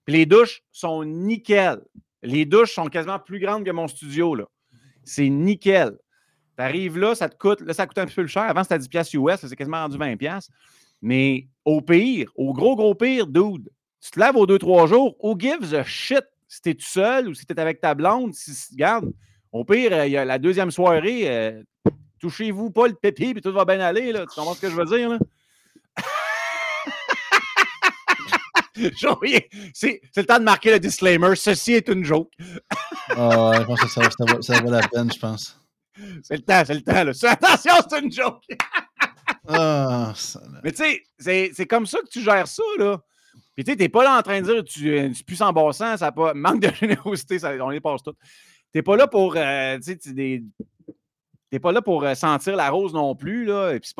Puis les douches sont nickel. Les douches sont quasiment plus grandes que mon studio. Là. C'est nickel. Tu arrives là, ça coûte un petit peu plus cher. Avant, c'était à 10$ US, c'est quasiment rendu 20$. Mais au pire, au gros pire, dude, tu te laves aux 2-3 jours. Who gives a shit si t'es tout seul ou si t'es avec ta blonde? Regarde, au pire, il y a la deuxième soirée, touchez-vous pas le pépi, puis tout va bien aller. Là. Tu comprends ce que je veux dire? Là? C'est le temps de marquer le disclaimer. Ceci est une joke. Ah, je pense que ça vaut la peine, je pense. C'est le temps. Là. Attention, c'est une joke. Mais tu sais, c'est comme ça que tu gères ça, là. Puis tu sais, t'es pas là en train de dire tu pues en bassant, ça pas manque de générosité, ça, on les passe toutes. T'es pas là pour t'es pas là pour sentir la rose non plus, là. Et puis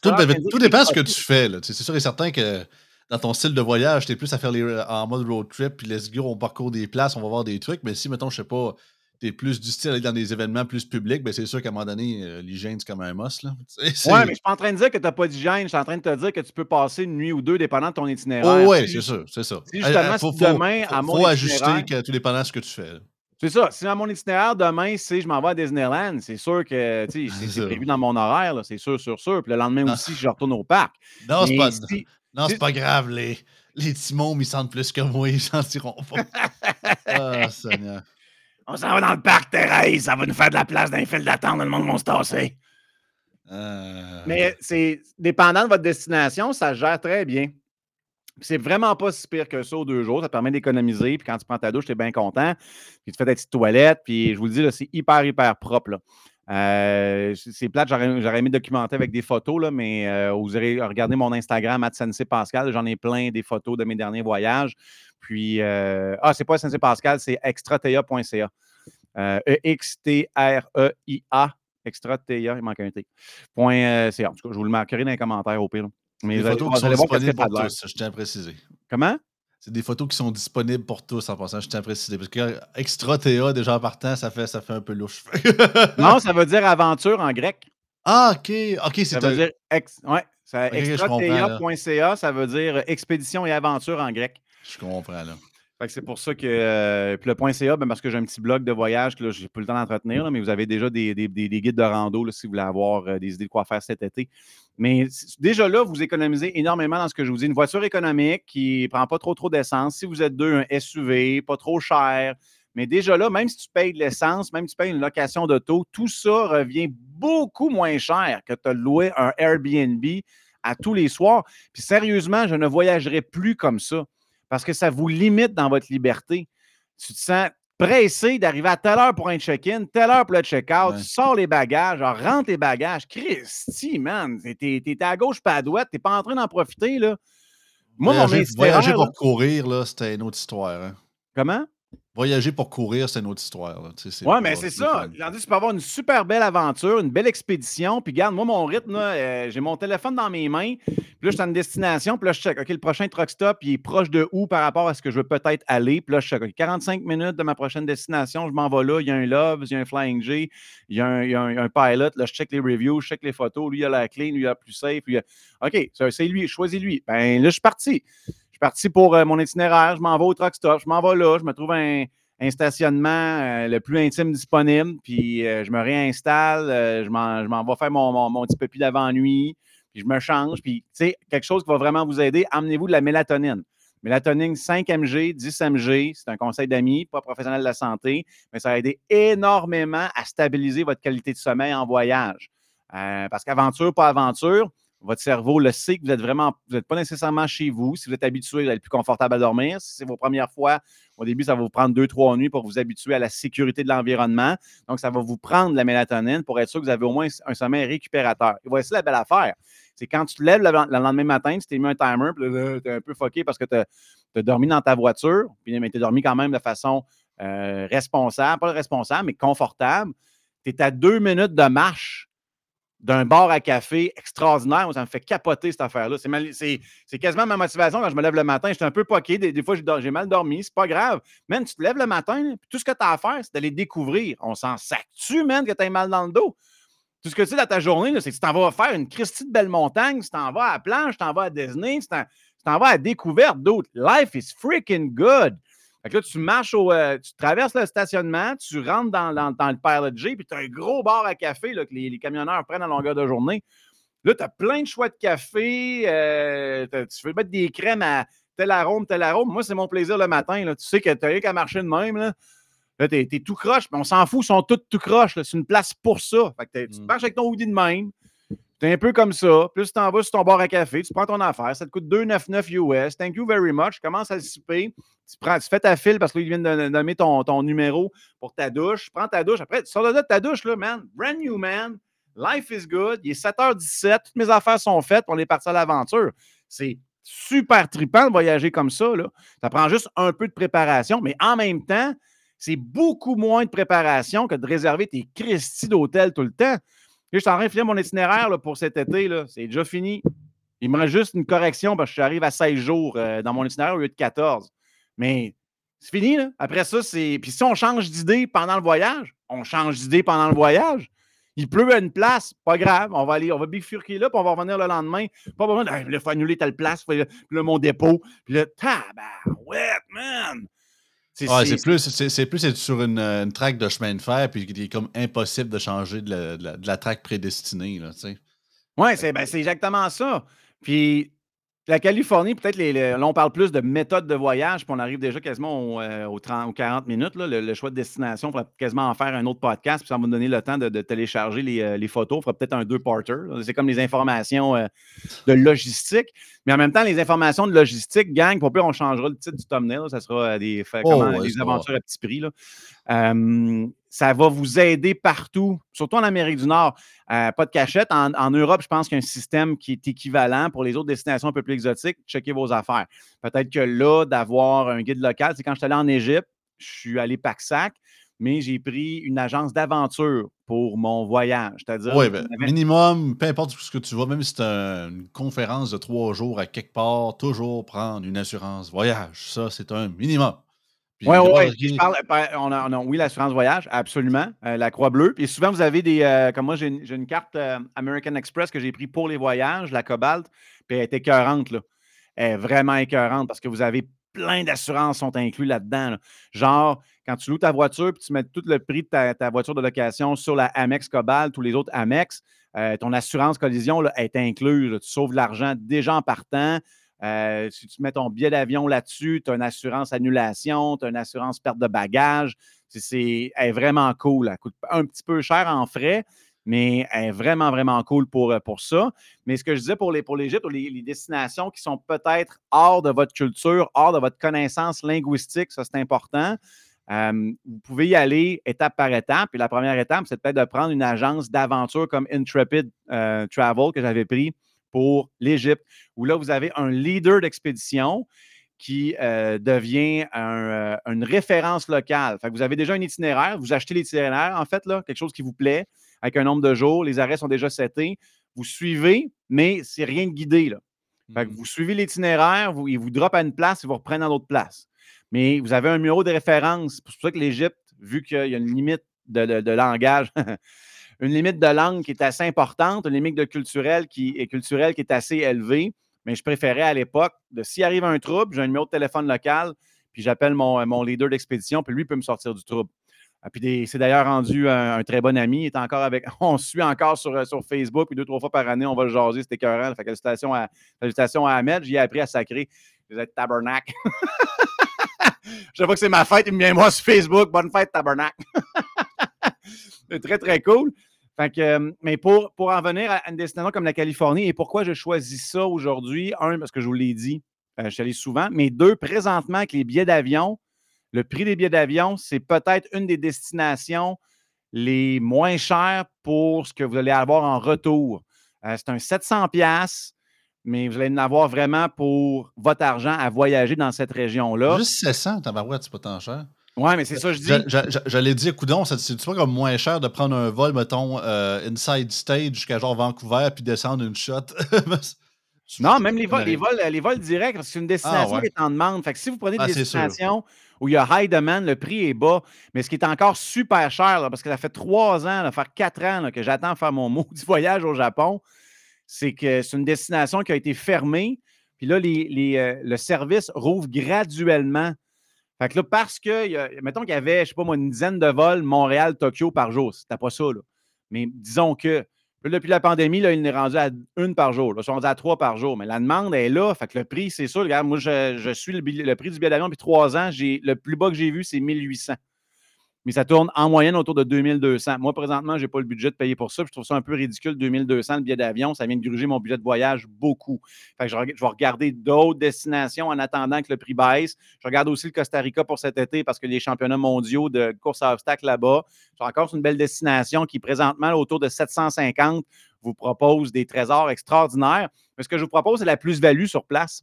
tout dépend ce que tu fais, là. C'est sûr et certain que dans ton style de voyage, t'es plus à faire en mode road trip, puis let's go, on parcourt des places, on va voir des trucs. Mais si, mettons, je sais pas, t'es plus du style à aller dans des événements plus publics, ben c'est sûr qu'à un moment donné, l'hygiène, c'est comme un must, là. C'est... Ouais, mais je suis pas en train de dire que t'as pas d'hygiène, je suis en train de te dire que tu peux passer une nuit ou deux dépendant de ton itinéraire. Oh, ouais, c'est sûr, c'est ça. Si justement, demain, à mon itinéraire... Faut ajuster tout dépendant de ce que tu fais, là. C'est ça. Si à mon itinéraire, demain, je m'en vais à Disneyland, c'est sûr que c'est prévu dans mon horaire, là, c'est sûr. Puis le lendemain aussi, je retourne au parc. Non, c'est pas... Non, c'est pas grave, les timomes, ils sentent plus que moi, ils sentiront pas. Ah, oh, Seigneur. On s'en va dans le parc, Thérèse, ça va nous faire de la place dans les files d'attente, le monde va se tasser. Mais c'est dépendant de votre destination, ça se gère très bien. Puis c'est vraiment pas si pire que ça aux 2 jours, ça te permet d'économiser, puis quand tu prends ta douche, t'es bien content, puis tu fais ta petite toilette, puis je vous le dis, là, c'est hyper, hyper propre, là. C'est plate, j'aurais aimé documenter avec des photos, là, mais vous irez regarder mon Instagram @Sensei Pascal, j'en ai plein des photos de mes derniers voyages. Puis, c'est pas Sensei Pascal, c'est extrathéa.ca. EXTREIA, Extrathéa, il manque un T. .ca. En tout cas, je vous le marquerai dans les commentaires au pire. Mais les photos qui sont disponibles pour tous, je tiens à préciser. Comment? C'est des photos qui sont disponibles pour tous en passant, je tiens à préciser. Parce que Extrathéa, déjà en partant, ça fait un peu louche. Non, ça veut dire aventure en grec. Ah, OK. OK, ça veut dire Extrathéa.ca, ça veut dire expédition et aventure en grec. Je comprends, là. Fait que c'est pour ça que... puis le point .ca, parce que j'ai un petit blog de voyage que là, j'ai pas le temps d'entretenir, là, mais vous avez déjà des guides de rando là, si vous voulez avoir des idées de quoi faire cet été. Mais déjà là, vous économisez énormément dans ce que je vous dis. Une voiture économique qui ne prend pas trop d'essence. Si vous êtes 2, un SUV, pas trop cher. Mais déjà là, même si tu payes de l'essence, même si tu payes une location d'auto, tout ça revient beaucoup moins cher que de louer un Airbnb à tous les soirs. Puis sérieusement, je ne voyagerai plus comme ça parce que ça vous limite dans votre liberté. Tu te sens pressé d'arriver à telle heure pour un check-in, telle heure pour le check-out, ouais. Sors les bagages, rentre les bagages. Christy, man, t'es à gauche, pas à droite, t'es pas en train d'en profiter, là. Moi, voyager pour courir, là, c'était une autre histoire. Hein. Comment? Voyager pour courir, c'est une autre histoire. Là. Ouais, mais c'est ça. Tu peux avoir une super belle aventure, une belle expédition. Puis, regarde, moi, mon rythme, là, j'ai mon téléphone dans mes mains. Puis là, je suis à une destination. Puis là, je check. OK, le prochain truck stop, il est proche de où par rapport à ce que je veux peut-être aller. Puis là, je check. Okay, 45 minutes de ma prochaine destination, je m'en vais là. Il y a un Loves, il y a un Flying J, il y a un Pilot. Là, je check les reviews, je check les photos. Lui, il a la clean, lui, il a plus safe. Lui, OK, c'est lui, choisis-lui. Ben là, je suis parti. Parti pour mon itinéraire, je m'en vais au truck stop, je m'en vais là, je me trouve un stationnement le plus intime disponible, puis je me réinstalle, je m'en vais faire mon petit pépi d'avant-nuit, puis je me change, puis tu sais, quelque chose qui va vraiment vous aider, amenez-vous de la mélatonine. Mélatonine 5 mg, 10 mg, c'est un conseil d'amis, pas professionnel de la santé, mais ça va aider énormément à stabiliser votre qualité de sommeil en voyage. Parce qu'aventure, pas aventure, Votre cerveau le sait que vous n'êtes pas nécessairement chez vous. Si vous êtes habitué, vous êtes plus confortable à dormir. Si c'est vos premières fois, au début, ça va vous prendre 2-3 nuits pour vous habituer à la sécurité de l'environnement. Donc, ça va vous prendre de la mélatonine pour être sûr que vous avez au moins un sommeil récupérateur. Et voici la belle affaire. C'est quand tu te lèves le lendemain matin, tu t'es mis un timer, puis tu es un peu fucké parce que tu as dormi dans ta voiture, puis tu as dormi quand même de façon responsable, mais confortable. Tu es à 2 minutes de marche d'un bar à café extraordinaire. Moi, ça me fait capoter, cette affaire-là. C'est quasiment ma motivation quand je me lève le matin. Je suis un peu poqué. Des fois, j'ai mal dormi. C'est pas grave. Man, tu te lèves le matin, puis tout ce que tu as à faire, c'est d'aller découvrir. On s'en sac-tu, man, que tu as mal dans le dos. Tout ce que tu sais dans ta journée, là, c'est que tu t'en vas faire une Christie de belle montagne, tu t'en vas à la plage, tu t'en vas à Disney, tu t'en vas à la découverte d'autres. Life is freaking good. Fait que là, tu marches tu traverses le stationnement, tu rentres dans le Pilot J, puis tu as un gros bar à café là, que les camionneurs prennent à longueur de journée. Là, tu as plein de choix de café. Tu veux mettre des crèmes à tel arôme, tel arôme. Moi, c'est mon plaisir le matin. Là. Tu sais que tu n'as rien qu'à marcher de même. Là, t'es tout croche. Mais on s'en fout, ils sont tous tout croche. C'est une place pour ça. Fait que tu marches avec ton hoodie de même. T'es un peu comme ça. Plus tu t'en vas sur ton bar à café, tu prends ton affaire, ça te coûte $2.99 US. Thank you very much. Tu commences à le siper. Tu fais ta file parce qu'ils viennent de nommer ton numéro pour ta douche. Prends ta douche. Après, tu sors de ta douche, là, man. Brand new, man. Life is good. Il est 7h17. Toutes mes affaires sont faites. On est parti à l'aventure. C'est super trippant de voyager comme ça, là. Ça prend juste un peu de préparation, mais en même temps, c'est beaucoup moins de préparation que de réserver tes Christie d'hôtel tout le temps. Là, je suis en train de finir mon itinéraire là, pour cet été. Là. C'est déjà fini. Il me reste juste une correction parce que je arrive à 16 jours dans mon itinéraire au lieu de 14. Mais c'est fini. Là. Après ça, c'est. Puis si on change d'idée pendant le voyage, Il pleut à une place, pas grave. On va bifurquer là, puis on va revenir le lendemain. Pas besoin de. Il faut annuler telle place, puis là, mon dépôt. Puis là, tabarouette, man! C'est plus être sur une track de chemin de fer, puis il est comme impossible de changer de la track prédestinée, là, tu sais. Oui, c'est exactement ça. Puis la Californie, peut-être, là, on parle plus de méthode de voyage, puis on arrive déjà quasiment aux 40 minutes, là, le choix de destination, il faudrait quasiment en faire un autre podcast, puis ça va me donner le temps de télécharger les photos. Il faudrait peut-être un 2-parter. Là. C'est comme les informations de logistique. Mais en même temps, les informations de logistique, gang, pour peu, on changera le titre du thumbnail. Là. Ça sera des aventures à petit prix. Là. Ça va vous aider partout, surtout en Amérique du Nord. Pas de cachette. En Europe, je pense qu'il y a un système qui est équivalent pour les autres destinations un peu plus exotiques. Checkez vos affaires. Peut-être que là, d'avoir un guide local, c'est quand je suis allé en Égypte, je suis allé pack-sac, mais j'ai pris une agence d'aventure pour mon voyage. C'est-à-dire, oui, ben, minimum, peu importe ce que tu vas, même si c'est une conférence de 3 jours à quelque part, toujours prendre une assurance voyage. Ça, c'est un minimum. Oui, on a l'assurance voyage, absolument, la Croix-Bleue. Puis souvent, vous avez des... comme moi, j'ai une carte American Express que j'ai pris pour les voyages, la Cobalt, puis elle est écœurante, là. Elle est vraiment écœurante parce que vous avez plein d'assurances sont inclus là-dedans. Là. Genre, quand tu loues ta voiture puis tu mets tout le prix de ta voiture de location sur la Amex Cobalt ou les autres Amex, ton assurance collision là, est incluse. Là. Tu sauves de l'argent déjà en partant. Si tu mets ton billet d'avion là-dessus, tu as une assurance annulation, tu as une assurance perte de bagages. Elle est vraiment cool. Elle coûte un petit peu cher en frais, mais elle est vraiment, vraiment cool pour ça. Mais ce que je disais pour l'Égypte, les destinations qui sont peut-être hors de votre culture, hors de votre connaissance linguistique, ça c'est important. Vous pouvez y aller étape par étape. Puis la première étape, c'est peut-être de prendre une agence d'aventure comme Intrepid Travel que j'avais pris pour l'Égypte, où là, vous avez un leader d'expédition qui devient une référence locale. Fait que vous avez déjà un itinéraire, vous achetez l'itinéraire, en fait, là, quelque chose qui vous plaît, avec un nombre de jours, les arrêts sont déjà setés, vous suivez, mais c'est rien de guidé. Là. Fait que vous suivez l'itinéraire, ils vous droppent à une place, ils vous reprennent à l'autre place. Mais vous avez un numéro de référence. C'est pour ça que l'Égypte, vu qu'il y a une limite de langage... une limite de langue qui est assez importante, une limite de culturelle qui est assez élevée, mais je préférais à l'époque, s'il arrive un trouble, j'ai un numéro de téléphone local, puis j'appelle mon leader d'expédition, puis lui peut me sortir du trouble. Puis c'est d'ailleurs rendu un très bon ami, il est encore avec, on se suit encore sur Facebook, puis 2-3 fois par année, on va le jaser, c'était écœurant. Fait que salutations à Ahmed, j'y ai appris à sacrer, vous êtes tabernacle. Chaque fois que c'est ma fête, il me vient moi sur Facebook, bonne fête tabernacle. C'est très, très cool. Fait que, mais pour en venir à une destination comme la Californie, et pourquoi je choisis ça aujourd'hui, un, parce que je vous l'ai dit, je suis allé souvent, mais deux, présentement, avec les billets d'avion, le prix des billets d'avion, c'est peut-être une des destinations les moins chères pour ce que vous allez avoir en retour. C'est un 700$, mais vous allez en avoir vraiment pour votre argent à voyager dans cette région-là. Juste 700$, tabarouette, c'est pas tant cher. Oui, mais c'est ça que je dis. J'allais dire, coudonc, c'est pas comme moins cher de prendre un vol, mettons, inside stage jusqu'à genre Vancouver puis descendre une shot. Non, même les vols directs, parce que c'est une destination qui est en demande. Fait que si vous prenez des destinations où il y a high demand, le prix est bas, mais ce qui est encore super cher, là, parce que ça fait 3 ans, là, faire 4 ans là, que j'attends faire mon maudit voyage au Japon, c'est que c'est une destination qui a été fermée. Puis là, le service rouvre graduellement. Fait que là, parce que, mettons qu'il y avait, je sais pas moi, une dizaine de vols Montréal-Tokyo par jour. C'était pas ça, là. Mais disons que, depuis la pandémie, là, il est rendu à 1 par jour. Là, ils sont rendus à 3 par jour. Mais la demande est là. Fait que le prix, c'est sûr. Regarde, moi, je suis le prix du billet d'avion depuis 3 ans. Le plus bas que j'ai vu, c'est 1800. Mais ça tourne en moyenne autour de 2200. Moi, présentement, j'ai pas le budget de payer pour ça. Puis je trouve ça un peu ridicule, 2200 le billet d'avion. Ça vient de gruger mon budget de voyage beaucoup. Fait que je vais regarder d'autres destinations en attendant que le prix baisse. Je regarde aussi le Costa Rica pour cet été parce que les championnats mondiaux de course à obstacles là-bas, c'est encore une belle destination qui, présentement, autour de 750, vous propose des trésors extraordinaires. Mais ce que je vous propose, c'est la plus-value sur place.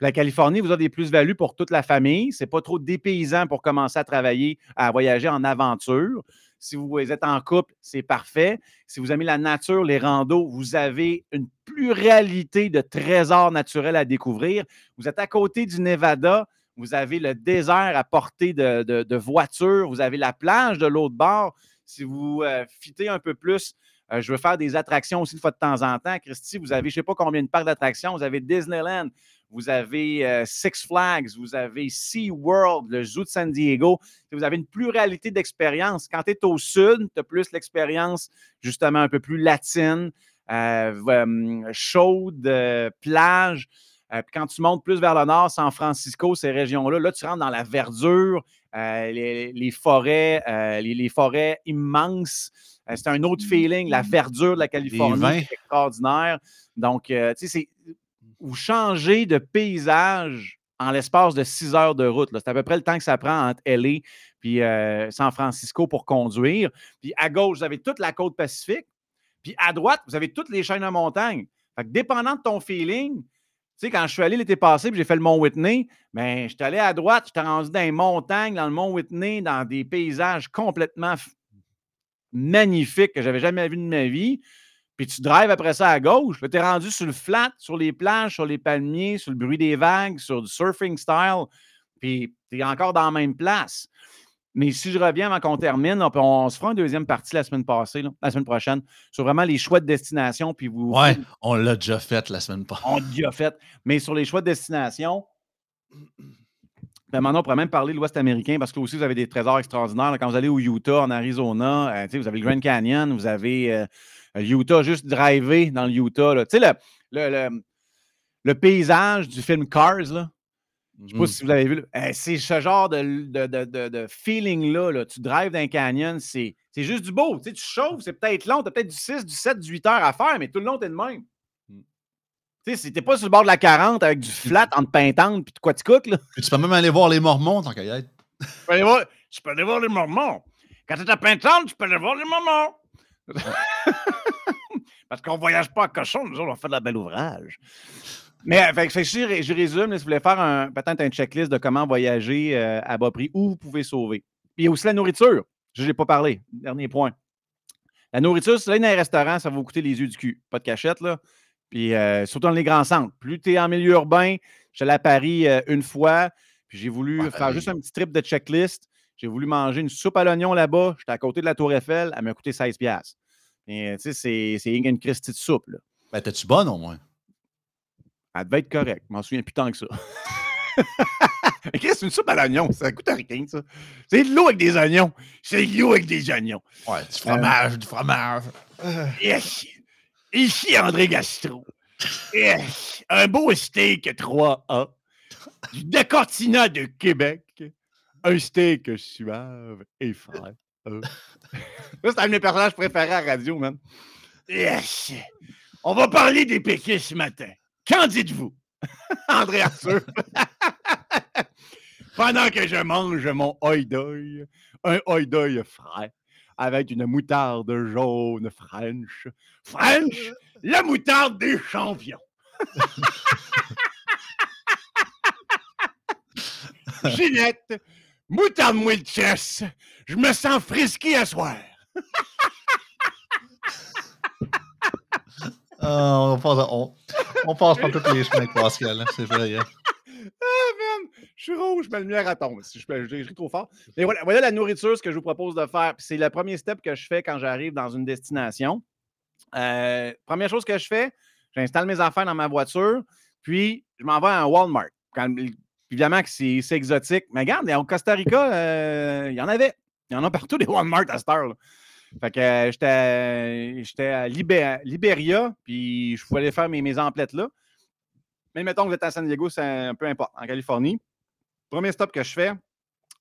La Californie vous a des plus-values pour toute la famille. C'est pas trop dépaysant pour commencer à travailler, à voyager en aventure. Si vous êtes en couple, c'est parfait. Si vous aimez la nature, les randos, vous avez une pluralité de trésors naturels à découvrir. Vous êtes à côté du Nevada, vous avez le désert à portée de voiture, vous avez la plage de l'autre bord. Si vous fitez un peu plus, je veux faire des attractions aussi une fois de temps en temps. Christy, vous avez je ne sais pas combien de parcs d'attractions. Vous avez Disneyland. Vous avez Six Flags, vous avez SeaWorld, le Zoo de San Diego. Vous avez une pluralité d'expériences. Quand tu es au sud, tu as plus l'expérience justement un peu plus latine, chaude, plage. Puis quand tu montes plus vers le nord, San Francisco, ces régions-là, là tu rentres dans la verdure, les forêts immenses. C'est un autre feeling, la verdure de la Californie, c'est extraordinaire. Donc, tu sais, c'est... ou changer de paysage en l'espace de 6 heures de route. Là. C'est à peu près le temps que ça prend entre LA puis San Francisco pour conduire. Puis à gauche, vous avez toute la côte Pacifique. Puis à droite, vous avez toutes les chaînes de montagne. Fait que dépendant de ton feeling, tu sais, quand je suis allé l'été passé puis j'ai fait le Mont Whitney, bien, je suis allé à droite, je suis rendu dans les montagnes, dans le Mont Whitney, dans des paysages complètement magnifiques que je n'avais jamais vus de ma vie. Puis tu drives après ça à gauche, là, t'es rendu sur le flat, sur les plages, sur les palmiers, sur le bruit des vagues, sur du surfing style, puis t'es encore dans la même place. Mais si je reviens avant qu'on termine, on se fera une deuxième partie la semaine prochaine, sur vraiment les choix de destination, puis vous... Ouais, on l'a déjà fait la semaine prochaine. On l'a déjà fait, mais sur les choix de destination... Ben maintenant, on pourrait même parler de l'Ouest américain parce que là aussi, vous avez des trésors extraordinaires. Là, quand vous allez au Utah, en Arizona, vous avez le Grand Canyon, vous avez l'Utah, juste driver dans l'Utah. Tu sais, le paysage du film Cars, là, je ne sais pas si vous l'avez vu, là, c'est ce genre de feeling-là. Là. Tu drives dans un canyon, c'est juste du beau. Tu chauffes, c'est peut-être long, tu as peut-être du 6, du 7, du 8 heures à faire, mais tout le long, tu es de même. Si t'es pas sur le bord de la 40 avec du flat entre Pintante puis de Quaticook, là. Tu peux même aller voir les Mormons, tant qu'à y être. Tu peux aller voir les Mormons. Quand t'es à Pintante, tu peux aller voir les Mormons. Parce qu'on voyage pas à cochon, nous autres, on fait de la belle ouvrage. Mais fait, je résume, là, si vous voulez faire peut-être un checklist de comment voyager à bas prix, où vous pouvez sauver. Puis il y a aussi la nourriture. Je n'ai pas parlé. Dernier point. La nourriture, si vous allez dans un restaurant, ça va vous coûter les yeux du cul. Pas de cachette, là. Puis surtout dans les grands centres. Plus tu es en milieu urbain, je suis allé à Paris une fois, puis j'ai voulu faire juste un petit trip de checklist. J'ai voulu manger une soupe à l'oignon là-bas. J'étais à côté de la Tour Eiffel. Elle m'a coûté 16$. Et tu sais, c'est une christie de soupe. Là. Ben, t'es-tu bonne au moins? Elle devait être correcte. Je m'en souviens plus tant que ça. C'est une soupe à l'oignon. Ça coûte rien, ça. C'est de l'eau avec des oignons. C'est de l'eau avec des oignons. Ouais, du fromage, du fromage. Yes! Ici, André Gastro. Un beau steak 3A. Du décortina de Québec. Un steak suave et frais. C'est un de mes personnages préférés à la radio, man. Yes! On va parler des péquistes ce matin. Qu'en dites-vous? André Arthur. Pendant que je mange mon œil d'œil, un œil d'œil frais, avec une moutarde jaune French. French, la moutarde des champions. Ginette, moutarde-moi le chess. Je me sens frisqué à soir. On passe par tous les chemins, Pascal. Hein, c'est vrai. Hein. Ah, man! Je suis rouge, ma lumière à tombe. Si je ris trop fort. Mais voilà la nourriture, ce que je vous propose de faire. Puis c'est le premier step que je fais quand j'arrive dans une destination. Première chose que je fais, j'installe mes affaires dans ma voiture, puis je m'en vais à un Walmart. Évidemment que c'est exotique. Mais regarde, au Costa Rica, il y en avait. Il y en a partout des Walmart à cette heure-là. Fait que j'étais à Liberia, puis je pouvais aller faire mes emplettes là. Mais mettons que vous êtes à San Diego, c'est un peu importe, en Californie. Premier stop que je fais,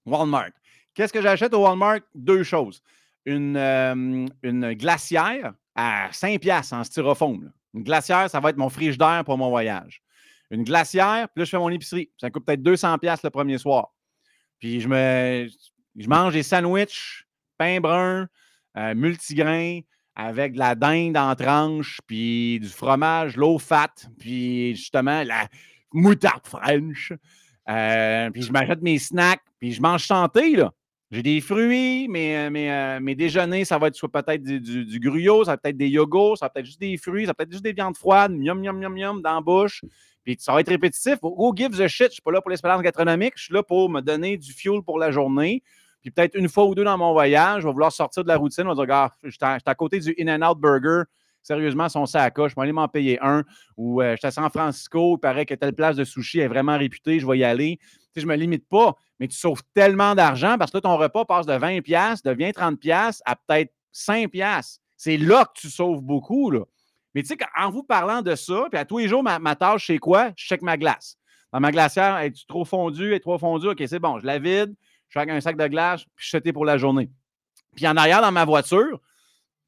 Walmart. Qu'est-ce que j'achète au Walmart? Deux choses. Une glacière à 5$ en styrofoam. Là. Une glacière, ça va être mon frigidaire pour mon voyage. Une glacière, puis là, je fais mon épicerie. Ça coûte peut-être 200$ le premier soir. Puis je mange des sandwichs, pain brun, multigrain, avec de la dinde en tranche, puis du fromage, low fat, puis justement la moutarde French. Puis je m'achète mes snacks, puis je mange santé, là. J'ai des fruits, mes déjeuners, ça va être soit peut-être du gruyot, ça va peut-être des yogos, ça va peut-être juste des fruits, ça va peut-être juste des viandes froides, miam, miam, miam, miam, dans la bouche. Puis ça va être répétitif. Go give the shit. Je suis pas là pour l'expérience gastronomique. Je suis là pour me donner du fuel pour la journée. Puis peut-être une fois ou deux dans mon voyage, je vais vouloir sortir de la routine. On va dire, regarde, j'étais à côté du In-N-Out Burger. Sérieusement, son sacoche. Je vais aller m'en payer un. Ou j'étais à San Francisco. Il paraît que telle place de sushi est vraiment réputée. Je vais y aller. Tu sais, je me limite pas. Mais tu sauves tellement d'argent parce que là, ton repas passe de 20$, devient 30$ à peut-être 5$. C'est là que tu sauves beaucoup, là. Mais tu sais, en vous parlant de ça, puis à tous les jours, ma tâche, c'est quoi? Je check ma glace. Dans ma glacière, est-tu trop fondue? Est-tu trop fondue? OK, c'est bon. Je la vide, je check un sac de glace, puis je suis jeté pour la journée. Puis en arrière, dans ma voiture,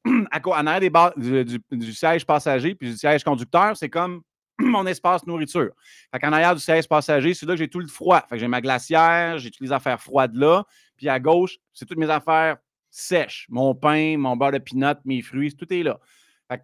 en arrière des barres, du siège passager puis du siège conducteur, c'est comme mon espace nourriture. Fait qu'en arrière du siège passager, c'est là que j'ai tout le froid. Fait que j'ai ma glacière, j'ai toutes les affaires froides là. Puis à gauche, c'est toutes mes affaires sèches. Mon pain, mon beurre de peanuts, mes fruits, tout est là.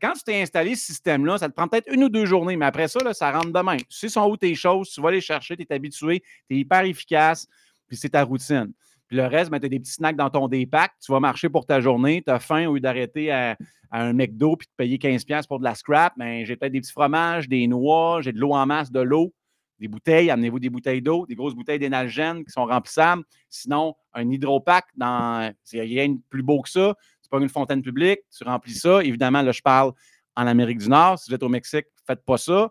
Quand tu t'es installé ce système-là, ça te prend peut-être une ou deux journées, mais après ça, là, ça rentre demain. Tu sais sont où tes choses, tu vas les chercher, tu es habitué, tu es hyper efficace, puis c'est ta routine. Puis le reste, ben, tu as des petits snacks dans ton dépack, tu vas marcher pour ta journée, tu as faim au lieu d'arrêter à un McDo puis de payer 15$ pour de la scrap, ben, j'ai peut-être des petits fromages, des noix, j'ai de l'eau en masse, de l'eau, des bouteilles, amenez-vous des bouteilles d'eau, des grosses bouteilles d'énalgène qui sont remplissables. Sinon, un hydropack, il n'y a rien de plus beau que ça. Tu prends une fontaine publique, tu remplis ça. Évidemment, là, je parle en Amérique du Nord. Si vous êtes au Mexique, faites pas ça.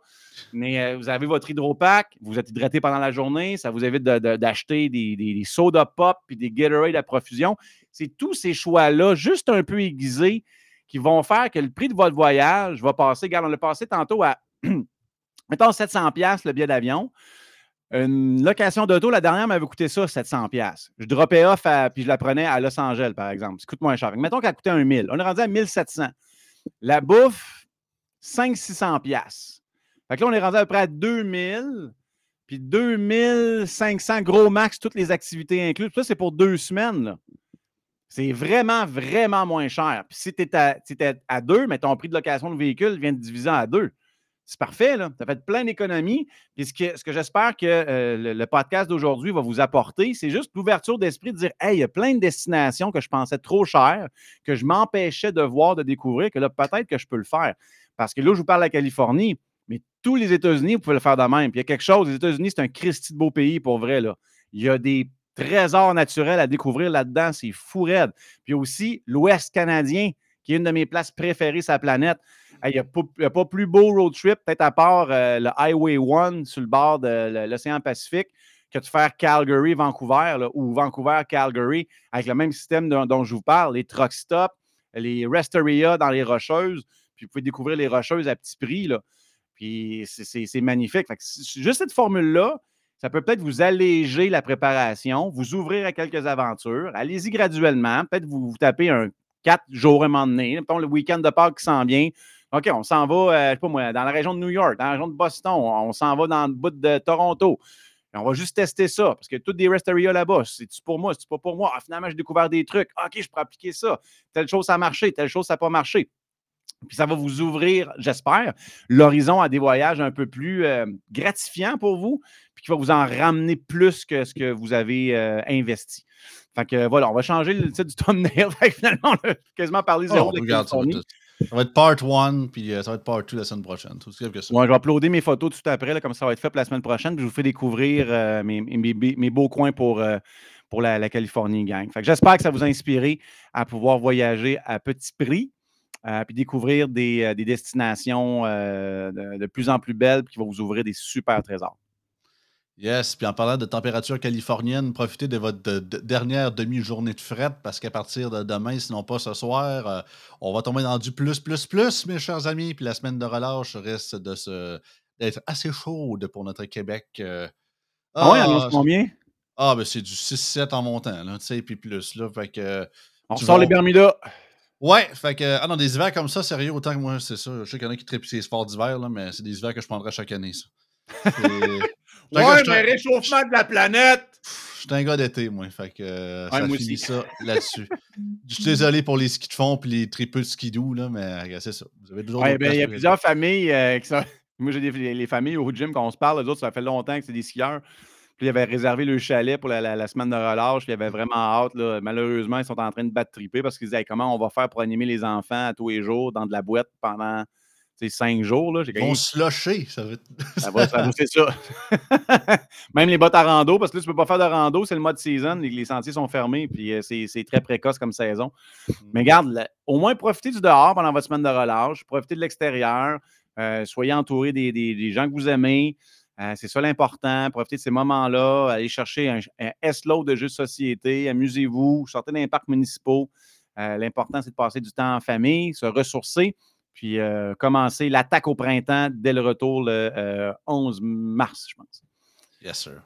Mais vous avez votre hydropack, vous êtes hydraté pendant la journée, ça vous évite d'acheter des soda pop puis des Gatorade à profusion. C'est tous ces choix-là, juste un peu aiguisés, qui vont faire que le prix de votre voyage va passer. Regarde, on l'a passé tantôt à, mettons, 700$ le billet d'avion. Une location d'auto, la dernière m'avait coûté ça, 700$. Je dropais off puis je la prenais à Los Angeles, par exemple. Ça coûte moins cher. Mettons qu'elle coûtait 1 000$. On est rendu à 1 700$. La bouffe, 500-600$. Fait que là, on est rendu à peu près à 2 000$. Puis 2 500$, gros max, toutes les activités incluses. Puis ça, c'est pour 2 semaines. Là. C'est vraiment, vraiment moins cher. Puis si tu es à 2, mais ton prix de location de véhicule vient de diviser à 2. C'est parfait, là. Ça fait plein d'économies. Puis ce que j'espère que le podcast d'aujourd'hui va vous apporter, c'est juste l'ouverture d'esprit de dire « Hey, il y a plein de destinations que je pensais trop chères, que je m'empêchais de voir, de découvrir, que là, peut-être que je peux le faire. » Parce que là, je vous parle de la Californie, mais tous les États-Unis, vous pouvez le faire de même. Puis il y a quelque chose, les États-Unis, c'est un Christi de beau pays, pour vrai, là. Il y a des trésors naturels à découvrir là-dedans. C'est fou raide. Puis aussi, l'Ouest canadien, qui est une de mes places préférées sur la planète. Il n'y a pas plus beau road trip, peut-être à part le Highway 1 sur le bord de l'océan Pacifique, que de faire Calgary-Vancouver là, ou Vancouver-Calgary avec le même système dont je vous parle, les truck stops, les Resteria dans les Rocheuses, puis vous pouvez découvrir les Rocheuses à petit prix. Là. Puis c'est magnifique. Fait que juste cette formule-là, Ça peut peut-être vous alléger la préparation, vous ouvrir à quelques aventures. Allez-y graduellement. Peut-être vous tapez un 4 jours à un moment donné. Mettons le week-end de Pâques qui s'en vient. OK, on s'en va, je ne sais pas moi, dans la région de New York, dans la région de Boston. On s'en va dans le bout de Toronto. On va juste tester ça, parce que toutes des rest areas là-bas, c'est-tu pour moi, c'est-tu pas pour moi? Ah, finalement, j'ai découvert des trucs. Ah, OK, je pourrais appliquer ça. Telle chose, ça a marché. Telle chose, ça n'a pas marché. Puis ça va vous ouvrir, j'espère, l'horizon à des voyages un peu plus gratifiants pour vous, puis qui va vous en ramener plus que ce que vous avez investi. Fait que voilà, on va changer le titre du thumbnail. Fait que finalement, on a quasiment parlé zéro de Californie. Ça va être part 1, puis ça va être part 2 la semaine prochaine. Tout que ça. Ouais, je vais uploader mes photos tout après, là, comme ça va être fait pour la semaine prochaine, puis je vous fais découvrir mes beaux coins pour la Californie, gang. Fait que j'espère que ça vous a inspiré à pouvoir voyager à petit prix, puis découvrir des destinations de plus en plus belles, puis qui vont vous ouvrir des super trésors. Yes, puis en parlant de température californienne, profitez de votre dernière demi-journée de fret, parce qu'à partir de demain, sinon pas ce soir, on va tomber dans du plus, mes chers amis. Puis la semaine de relâche risque d'être assez chaude pour notre Québec. Oui, annonce combien? Ah, ben c'est du 6-7 en montant, là, tu sais, puis plus, là, fait que... On sort les Bermudas! Ouais, fait que, ah non, des hivers comme ça, sérieux, autant que moi, c'est ça, je sais qu'il y en a qui trippent ces sports d'hiver, là, mais c'est des hivers que je prendrai chaque année, ça. Ouais, mais réchauffement de la planète! Je suis un gars d'été, moi. Fait que ça finit ça là-dessus. Je suis désolé pour les skis de fond et les tripeux de skidoo, là, mais c'est ça. Vous avez toujours il y a plusieurs familles. Moi, j'ai les familles au gym, quand on se parle, les autres, ça fait longtemps que c'est des skieurs. Puis ils avaient réservé le chalet pour la semaine de relâche. Puis ils avaient vraiment hâte. Là. Malheureusement, ils sont en train de battre triper parce qu'ils disaient comment on va faire pour animer les enfants à tous les jours dans de la boîte pendant. C'est 5 jours, là. Ils vont se lâcher, ça veut dire. Ça va, c'est ça. Même les bottes à rando, parce que là, tu ne peux pas faire de rando, c'est le mode season, les sentiers sont fermés, puis c'est très précoce comme saison. Mais regarde, au moins, profitez du dehors pendant votre semaine de relâche, profitez de l'extérieur, soyez entourés des gens que vous aimez, c'est ça l'important, profitez de ces moments-là, allez chercher un S-load de jeux de société, amusez-vous, sortez dans les parcs municipaux. L'important, c'est de passer du temps en famille, se ressourcer, puis commencer l'attaque au printemps dès le retour le 11 mars, je pense. Yes, sir.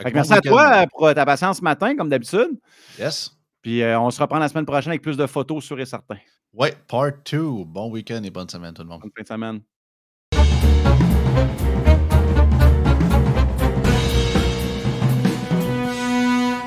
Fait que merci à toi pour ta patience ce matin, comme d'habitude. Yes. Puis on se reprend la semaine prochaine avec plus de photos, sûr et certain. Oui, part 2. Bon week-end et bonne semaine, tout le monde. Bonne fin de semaine.